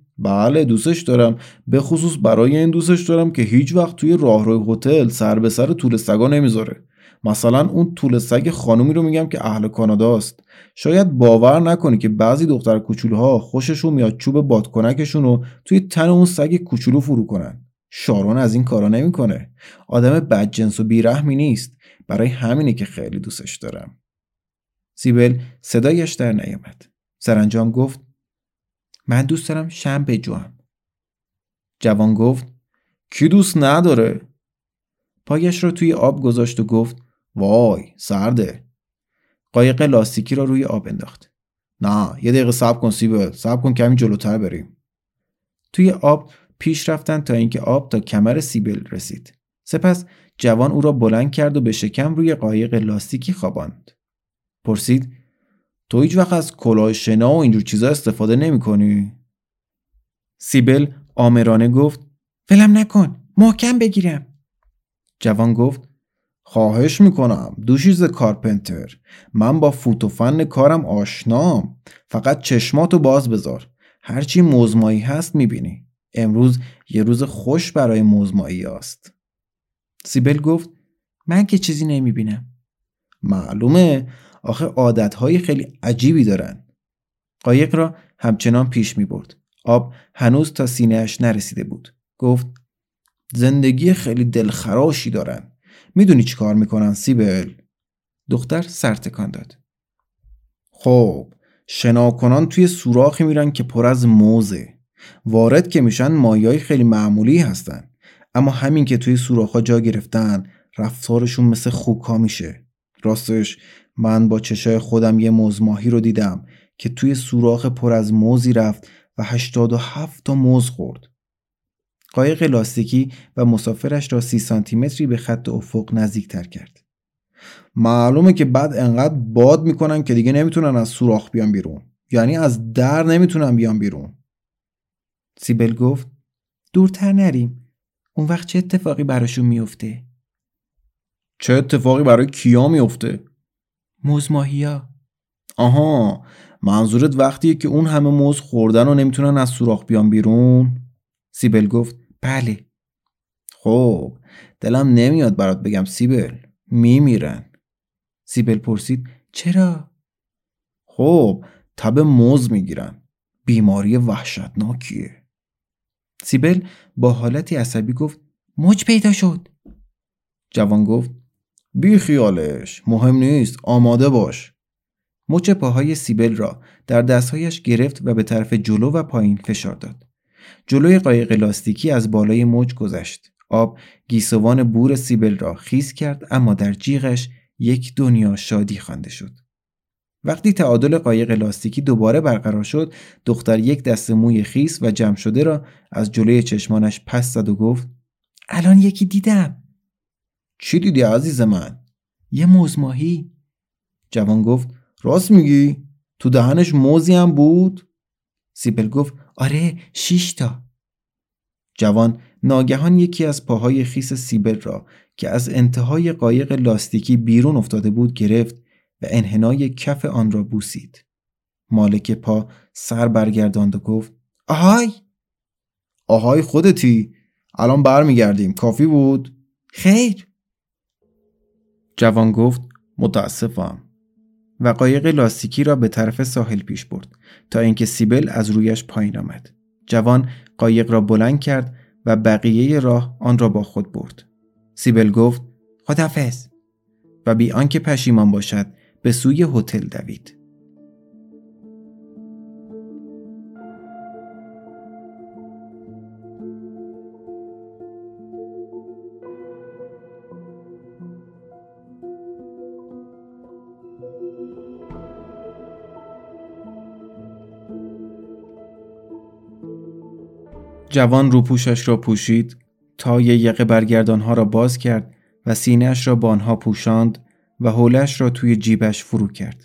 دوستش دارم. به خصوص برای این دوستش دارم که هیچ وقت توی راهروی هتل سر به سر توله سگا نمیذاره. مثلا اون توله سگ خانومی رو میگم که اهل کاناداست. شاید باور نکنی که بعضی دختر کوچولوها خوششون میاد چوب بادکنکشون رو توی تن اون سگ کوچولو فرو کنن. شارون از این کارا نمیکنه. آدم بدجنس و بیرحمی نیست. برای همینه که خیلی دوستش دارم. سیبل صدایش در نیامد. سرانجام گفت من دوست دارم شم بجوام. جوان گفت کی دوست نداره؟ پایش را توی آب گذاشت و گفت وای سرده. قایق لاستیکی را روی آب انداخت. نه 1 دقیقه صبر کن سیبل، صبر کن کمی جلوتر بریم. توی آب پیش رفتن تا اینکه آب تا کمر سیبل رسید. سپس جوان او را بلند کرد و به شکم روی قایق لاستیکی خواباند. پرسید تو هیچ وقت از کلاه شنا و اینجور چیزا استفاده نمی کنی؟ سیبل آمرانه گفت ولم نکن، محکم بگیرم. جوان گفت خواهش میکنم دوشیز کارپنتر، من با فوت و فن کارم آشنام. فقط چشماتو باز بذار، هرچی موزمایی هست میبینی. امروز یه روز خوش برای موزمایی هست. سیبل گفت من که چیزی نمیبینم. معلومه، آخه عادتهای خیلی عجیبی دارن. قایق را همچنان پیش می برد. آب هنوز تا سینه‌اش نرسیده بود. گفت زندگی خیلی دلخراشی دارن. میدونی چی کار میکنن سیبل؟ دختر سر تکان داد. خب شناکنان توی سوراخی میرن که پر از موزه. وارد که میشن مایه‌های خیلی معمولی هستن، اما همین که توی سوراخ‌ها جا گرفتن رفتارشون مثل خوکا میشه. راستش من با چشای خودم یه موز ماهی رو دیدم که توی سوراخ پر از موزی رفت و 87 تا موز خورد. قایق لاستیکی و مسافرش را 30 سانتیمتری به خط افق نزدیک‌تر کرد. معلومه که بعد انقدر باد میکنن که دیگه نمیتونن از سوراخ بیان بیرون، یعنی از در نمیتونن بیان بیرون. سیبل گفت دورتر نریم، اون وقت چه اتفاقی براشون میفته؟ چه اتفاقی برای کیا میفته؟ موز ماهیا. آها، منظورت وقتیه که اون همه موز خوردن و نمیتونن از سوراخ بیان بیرون؟ سیبل گفت بله. خب دلم نمیاد برات بگم سیبل، میمیرن. سیبل پرسید چرا؟ خب تب موز میگیرن، بیماری وحشتناکیه. سیبل با حالتی عصبی گفت موج پیدا شد. جوان گفت بی خیالش، مهم نیست، آماده باش. مچ پاهای سیبل را در دستهایش گرفت و به طرف جلو و پایین فشار داد. جلوی قایق لاستیکی از بالای موج گذشت. آب گیسوان بور سیبل را خیس کرد، اما در جیغش یک دنیا شادی خوانده شد. وقتی تعادل قایق لاستیکی دوباره برقرار شد، دختر یک دسته موی خیس و جمع شده را از جلوی چشمانش پس زد و گفت الان یکی دیدم. چی دیدی عزیز من؟ یه موز ماهی. جوان گفت راست میگی؟ تو دهنش موزی هم بود؟ سیبل گفت آره 6 تا. جوان ناگهان یکی از پاهای خیس سیبل را که از انتهای قایق لاستیکی بیرون افتاده بود گرفت و انحنای کف آن را بوسید. مالک پا سر برگرداند و گفت آهای. آهای خودتی، الان برمیگردیم. کافی بود؟ خیر. جوان گفت متاسفم و قایق لاستیکی را به طرف ساحل پیش برد تا اینکه سیبل از رویش پایین آمد. جوان قایق را بلند کرد و بقیه راه آن را با خود برد. سیبل گفت خداحافظ و بی آنکه پشیمان باشد به سوی هتل دوید. جوان روپوشش را پوشید، تای یقه برگردانها را باز کرد و سینه‌اش را با آنها پوشاند و حولش را توی جیبش فرو کرد.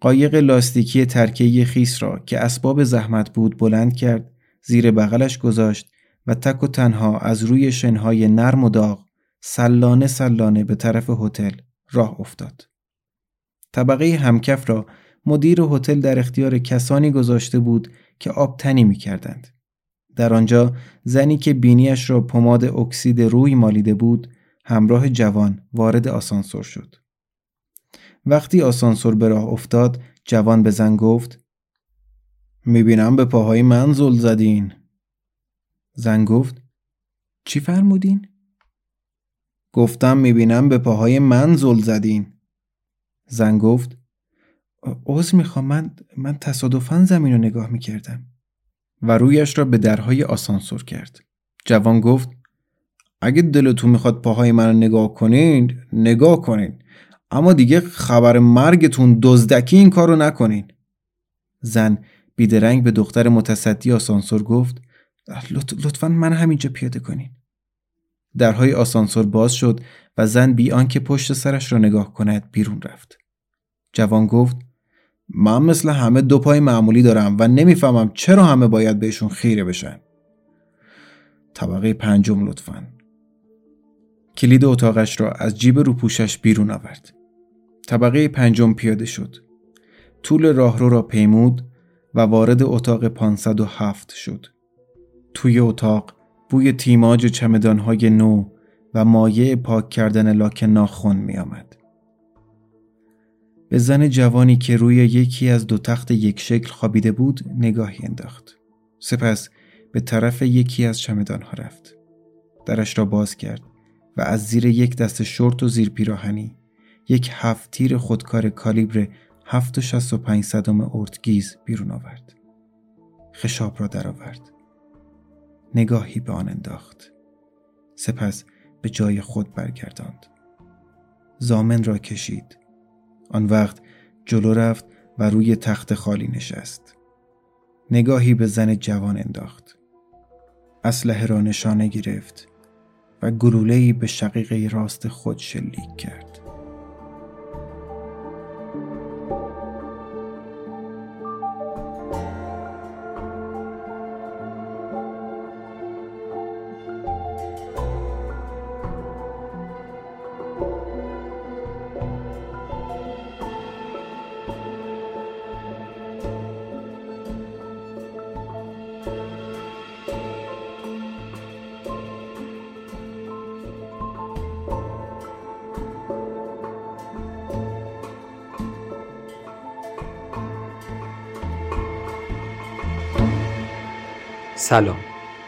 قایق لاستیکی ترکه‌ای خیس را که اسباب زحمت بود بلند کرد، زیر بغلش گذاشت و تک و تنها از روی شنهای نرم و داغ سلانه سلانه به طرف هتل راه افتاد. طبقه همکف را مدیر هتل در اختیار کسانی گذاشته بود که آبتنی می‌کردند. در آنجا زنی که بینیش را پماد اکسید روی مالیده بود همراه جوان وارد آسانسور شد. وقتی آسانسور به راه افتاد جوان به زن گفت میبینم به پاهای من زل زدین. زن گفت چی فرمودین؟ گفتم میبینم به پاهای من زل زدین. زن گفت عذر میخوام، من تصادفاً زمین رو نگاه میکردم و رویش را به درهای آسانسور کرد. جوان گفت اگه دلتون میخواد پاهای من رو نگاه کنین نگاه کنین، اما دیگه خبر مرگتون دزدکی این کارو نکنین. زن بیدرنگ به دختر متصدی آسانسور گفت لطفاً من همینجا پیاده کنین. درهای آسانسور باز شد و زن بی آنکه پشت سرش را نگاه کند بیرون رفت. جوان گفت من مثل همه 2 پای معمولی دارم و نمیفهمم چرا همه باید بهشون خیره بشن. طبقه 5 لطفاً. کلید اتاقش را از جیب روپوشش بیرون آورد. طبقه 5 پیاده شد. طول راهرو را پیمود و وارد اتاق 507 شد. توی اتاق بوی تیماج چمدانهای نو و مایع پاک کردن لاک ناخن می آمد. به زن جوانی که روی یکی از 2 تخت یک شکل خوابیده بود نگاهی انداخت. سپس به طرف یکی از چمدان‌ها رفت. درش را باز کرد و از زیر یک دست شورت و زیر پیراهنی یک 7 تیر خودکار کالیبر 7.65 اورتگیز بیرون آورد. خشاب را درآورد. نگاهی به آن انداخت. سپس به جای خود برگرداند. زامن را کشید. آن وقت جلو رفت و روی تخت خالی نشست. نگاهی به زن جوان انداخت. اسلحه را نشانه گرفت و گلوله‌ای به شقیقه راست خود شلیک کرد. سلام،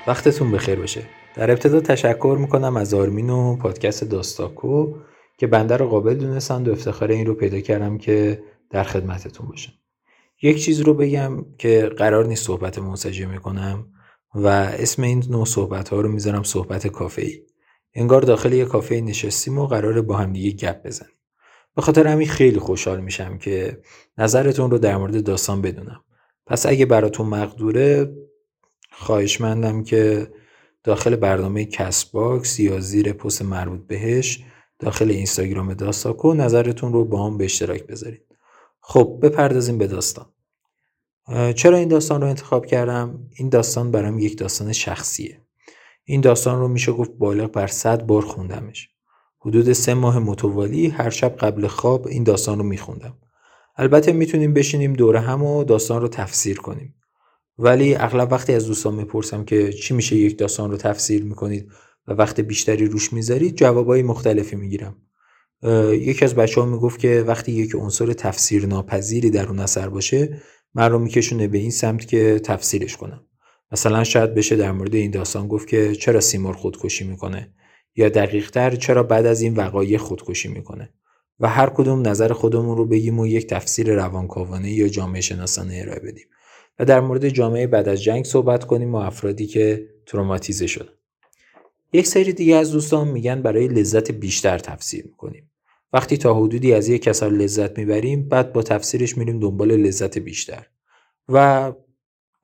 وقتتون بخیر باشه. در ابتدا تشکر میکنم از آرمین و پادکست داستاکو که بنده رو قابل دونستند و افتخار این رو پیدا کردم که در خدمتتون باشم. یک چیز رو بگم که قرار نیست صحبت منسجم میکنم و اسم این نوع صحبت ها رو میذارم صحبت کافه‌ای. انگار داخل یک کافه نشستیم و قراره با هم دیگه گپ بزنیم. به خاطر همین خیلی خوشحال میشم که نظرتون رو در مورد داستان بدونم. پس اگه براتون مقدوره خواهشمندم که داخل برنامه کست باکس یا زیر پست مربوط بهش داخل اینستاگرام داستاکو نظرتون رو با هم به اشتراک بذارید. خب بپردازیم به داستان. چرا این داستان رو انتخاب کردم؟ این داستان برام یک داستان شخصیه. این داستان رو میشه گفت بالغ بر 100 بار خوندمش. حدود 3 ماه متوالی هر شب قبل خواب این داستان رو میخوندم. البته میتونیم بشینیم دور هم و داستان رو تفسیر کنیم. ولی اغلب وقتی از دوستان میپرسم که چی میشه یک داستان رو تفسیر میکنید و وقت بیشتری روش میذارید، جوابای مختلفی میگیرم. یکی از بچه‌ها میگفت که وقتی یک عنصر تفسیر ناپذیری در اون اثر باشه من رو میکشونه به این سمت که تفسیرش کنم. مثلا شاید بشه در مورد این داستان گفت که چرا سیمور خودکشی میکنه، یا دقیق‌تر چرا بعد از این وقایع خودکشی میکنه، و هر کدوم نظر خودمون رو بگیم و یک تفسیر روانکاوانه یا جامعه شناسانه ارائه بدیم و در مورد جامعه بعد از جنگ صحبت کنیم و افرادی که تروماتیزه شدن. یک سری دیگه از دوستان میگن برای لذت بیشتر تفسیر میکنیم. وقتی تا حدودی از یک اثر لذت میبریم، بعد با تفسیرش میریم دنبال لذت بیشتر و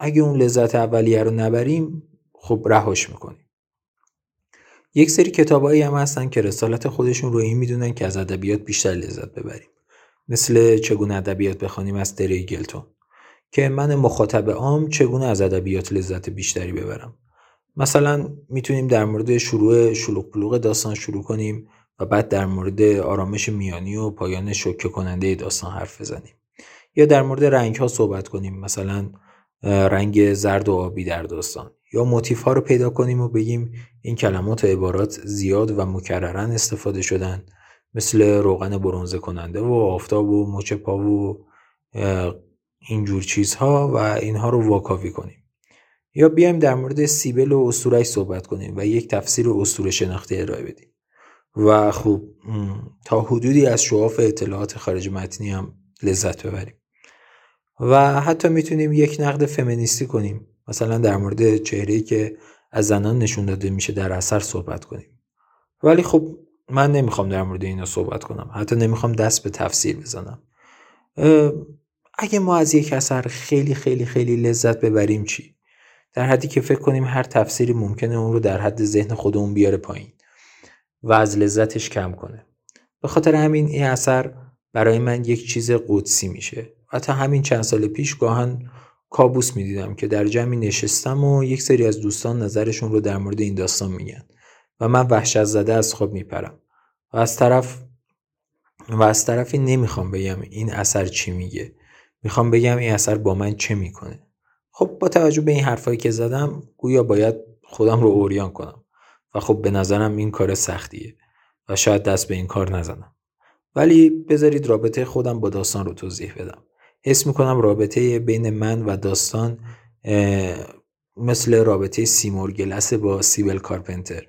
اگه اون لذت اولیه رو نبریم خب رهاش میکنیم. یک سری کتابایی هم هستن که رسالت خودشون رو این میدونن که از ادبیات بیشتر لذت ببریم، مثل چگونه ادبیات بخونیم از دری گلتون که من مخاطب عام چگونه از ادبیات لذت بیشتری ببرم. مثلا میتونیم در مورد شروع شلوغ پلوغ داستان شروع کنیم و بعد در مورد آرامش میانی و پایان شوکه کننده داستان حرف بزنیم، یا در مورد رنگ ها صحبت کنیم، مثلا رنگ زرد و آبی در داستان، یا موتیف ها رو پیدا کنیم و بگیم این کلمات و عبارات زیاد و مکررا استفاده شدن، مثل روغن برنزه کننده و آفتاب و مچ پا و اینجور چیزها، و اینها رو واکاوی کنیم. یا بیایم در مورد سیبل و اسطوره‌اش صحبت کنیم و یک تفسیر اسطوره شناخته ارائه بدیم. و خب تا حدودی از شواف اطلاعات خارج متنی هم لذت ببریم. و حتی میتونیم یک نقد فمینیستی کنیم، مثلا در مورد چهره‌ای که از زنان نشون داده میشه در اثر صحبت کنیم. ولی خب من نمیخوام در مورد اینا صحبت کنم، حتی نمیخوام دست به تفسیر بزنم. اگه ما از یک اثر خیلی خیلی خیلی لذت ببریم چی؟ در حدی که فکر کنیم هر تفسیری ممکنه اون رو در حد ذهن خودمون بیاره پایین و از لذتش کم کنه. به خاطر همین این اثر برای من یک چیز قدسی میشه. حتی همین چند سال پیش گاهن کابوس میدیدم که در جمعی نشستم و یک سری از دوستان نظرشون رو در مورد این داستان میگن و من وحشت زده از خواب میپرم و از طرفی نمیخوام بگم این اثر چی میگه. میخوام بگم این اثر با من چه میکنه. خب با توجه به این حرفایی که زدم گویا باید خودم رو اوریان کنم و خب به نظرم این کار سختیه و شاید دست به این کار نزنم. ولی بذارید رابطه خودم با داستان رو توضیح بدم. حس میکنم رابطه بین من و داستان مثل رابطه سیمور گلس با سیبل کارپنتر.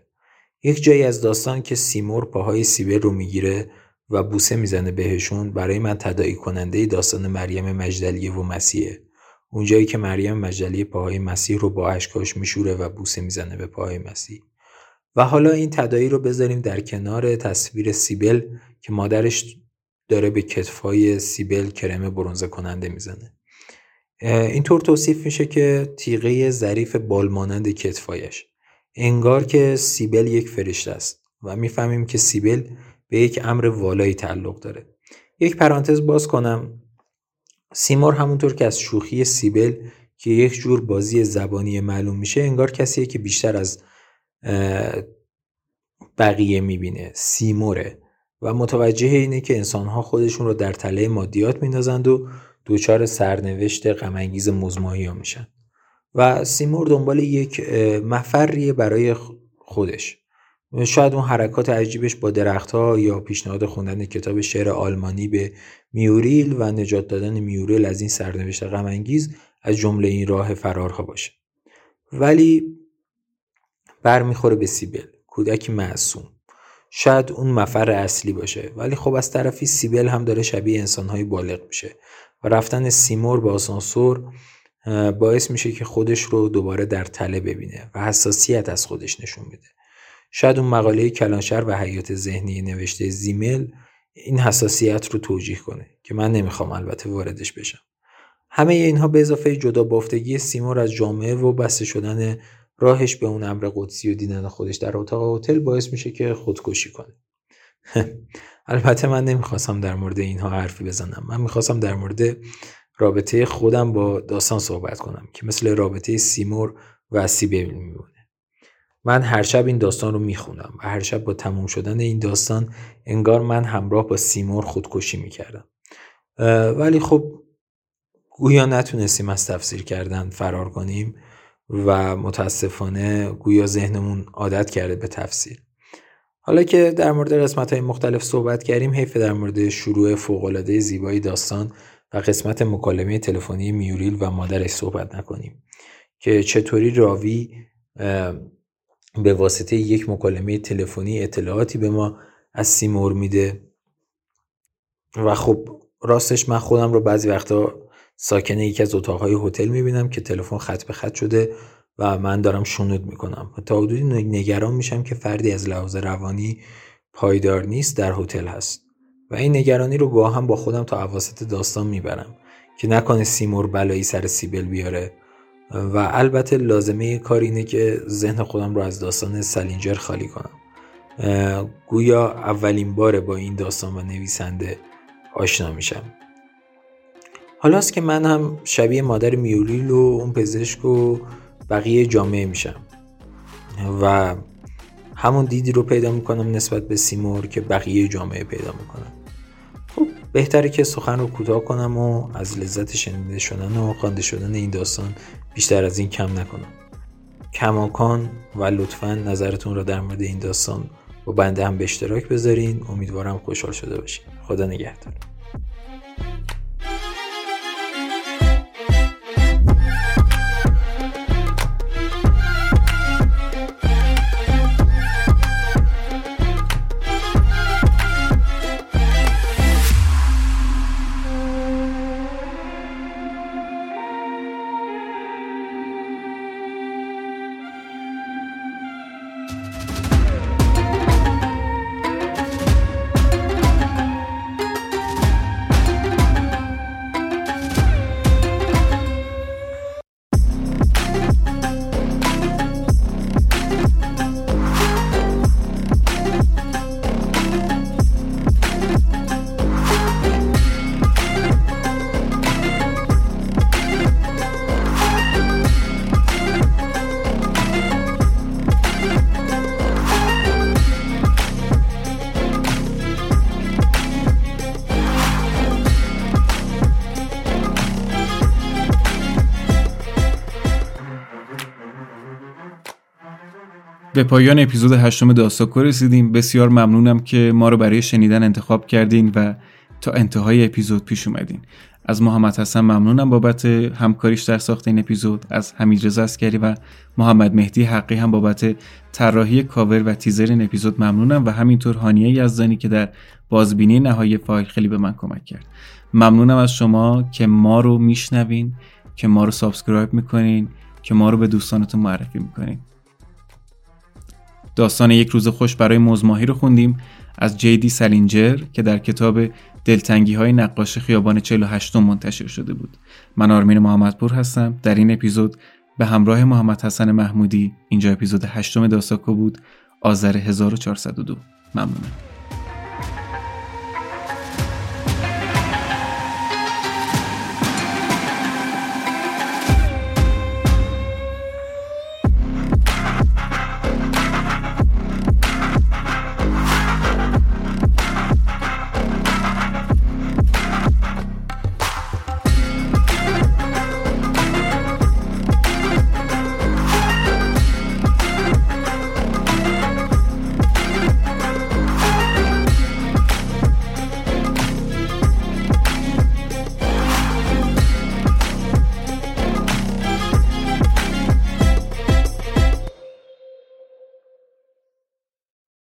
یک جایی از داستان که سیمور پاهای سیبل رو میگیره و بوسه میزنه بهشون، برای من تداعی کننده داستان مریم مجدلیه و مسیحه. اونجایی که مریم مجدلیه پاهای مسیح رو با اشکاش میشوره و بوسه میزنه به پاهای مسیح. و حالا این تداعی رو بذاریم در کنار تصویر سیبل که مادرش داره به کتفای سیبل کرم برنزه کننده میزنه. اینطور توصیف میشه که تیغه ظریف بالمانند کتفایش، انگار که سیبل یک فرشته است. و میفهمیم که سیبل به یک امر والایی تعلق داره. یک پرانتز باز کنم، سیمور همونطور که از شوخی سیبل که یک جور بازی زبانی معلوم میشه، انگار کسیه که بیشتر از بقیه میبینه، سیموره، و متوجه اینه که انسانها خودشون رو در تله مادیات میندازند و دوچار سرنوشت غم‌انگیز مزمحی ها میشن. و سیمور دنبال یک مفریه برای خودش. شاید اون حرکات عجیبش با درخت‌ها یا پیشنهاد خوندن کتاب شعر آلمانی به میوریل و نجات دادن میوریل از این سرنوشت غم‌انگیز از جمله این راه فرارها باشه. ولی برمیخوره به سیبل، کودکی معصوم. شاید اون مفر اصلی باشه، ولی خب از طرفی سیبل هم داره شبیه انسان‌های بالغ میشه و رفتن سیمور با آسانسور باعث میشه که خودش رو دوباره در تله ببینه و حساسیت از خودش نشون بده. شاید اون مقاله کلانشهر و حیات ذهنی نوشته زیمل این حساسیت رو توجیه کنه که من نمیخوام البته واردش بشم. همه اینها به اضافه جدا بافتگی سیمور از جامعه و بسته شدن راهش به اون امر قدسی و دیدن خودش در اتاق هتل باعث میشه که خودکشی کنه. البته من نمیخواستم در مورد اینها حرفی بزنم. من میخواستم در مورد رابطه خودم با داستان صحبت کنم که مثل رابطه سیمور و سیبل میمونه. من هر شب این داستان رو میخونم و هر شب با تموم شدن این داستان انگار من همراه با سیمور خودکشی میکردم. ولی خب گویا نتونستیم از تفسیر کردن فرار کنیم و متاسفانه گویا ذهنمون عادت کرده به تفسیر. حالا که در مورد قسمت‌های مختلف صحبت کردیم، حیف در مورد شروع فوق‌العاده زیبای داستان و قسمت مکالمه تلفنی میوریل و مادرش صحبت نکنیم که چطوری راوی به واسطه یک مکالمه تلفنی اطلاعاتی به ما از سیمور میده. و خب راستش من خودم رو بعضی وقتا ساکن یکی از اتاقهای هتل میبینم که تلفن خط به خط شده و من دارم شنود میکنم. تا حدودی نگران میشم که فردی از لحاظ روانی پایدار نیست در هتل هست و این نگرانی رو گاهم با خودم تا اواسط داستان میبرم که نکنه سیمور بلایی سر سیبل بیاره. و البته لازمه کار اینه که ذهن خودم رو از داستان سالینجر خالی کنم. گویا اولین باره با این داستان و نویسنده آشنا میشم. حالاست که من هم شبیه مادر میوریل و اون پزشک و بقیه جامعه میشم و همون دیدی رو پیدا میکنم نسبت به سیمور که بقیه جامعه پیدا میکنم. خب بهتره که سخن رو کوتاه کنم و از لذت شنیده شدن و خوانده شدن این داستان بیشتر از این کم نکنم. کماکان و لطفاً نظرتون رو در مورد این داستان با بنده هم به اشتراک بذارین. امیدوارم خوشحال شده باشین. خدا نگهدار. به پایان اپیزود 8 داستاکو رسیدیم. بسیار ممنونم که ما رو برای شنیدن انتخاب کردین و تا انتهای اپیزود پیش اومدین. از محمدحسن ممنونم بابت همکاریش در ساخت این اپیزود، از حمیدرضا عسکری و محمد مهدی حقی هم بابت طراحی کاور و تیزر این اپیزود ممنونم، و همینطور هانیه یزدانی که در بازبینی نهایی فایل خیلی به من کمک کرد. ممنونم از شما که ما رو میشنوین، که ما رو سابسکرایب میکنین، که ما رو به دوستانتون معرفی میکنین. داستان یک روز خوش برای موزماهی رو خوندیم از JD سالینجر که در کتاب دلتنگی‌های نقاش خیابان 48 منتشر شده بود. من آرمین محمدپور هستم. در این اپیزود به همراه محمدحسن محمودی، اینجا اپیزود 8 داستاکو بود، آذر 1402. ممنونم.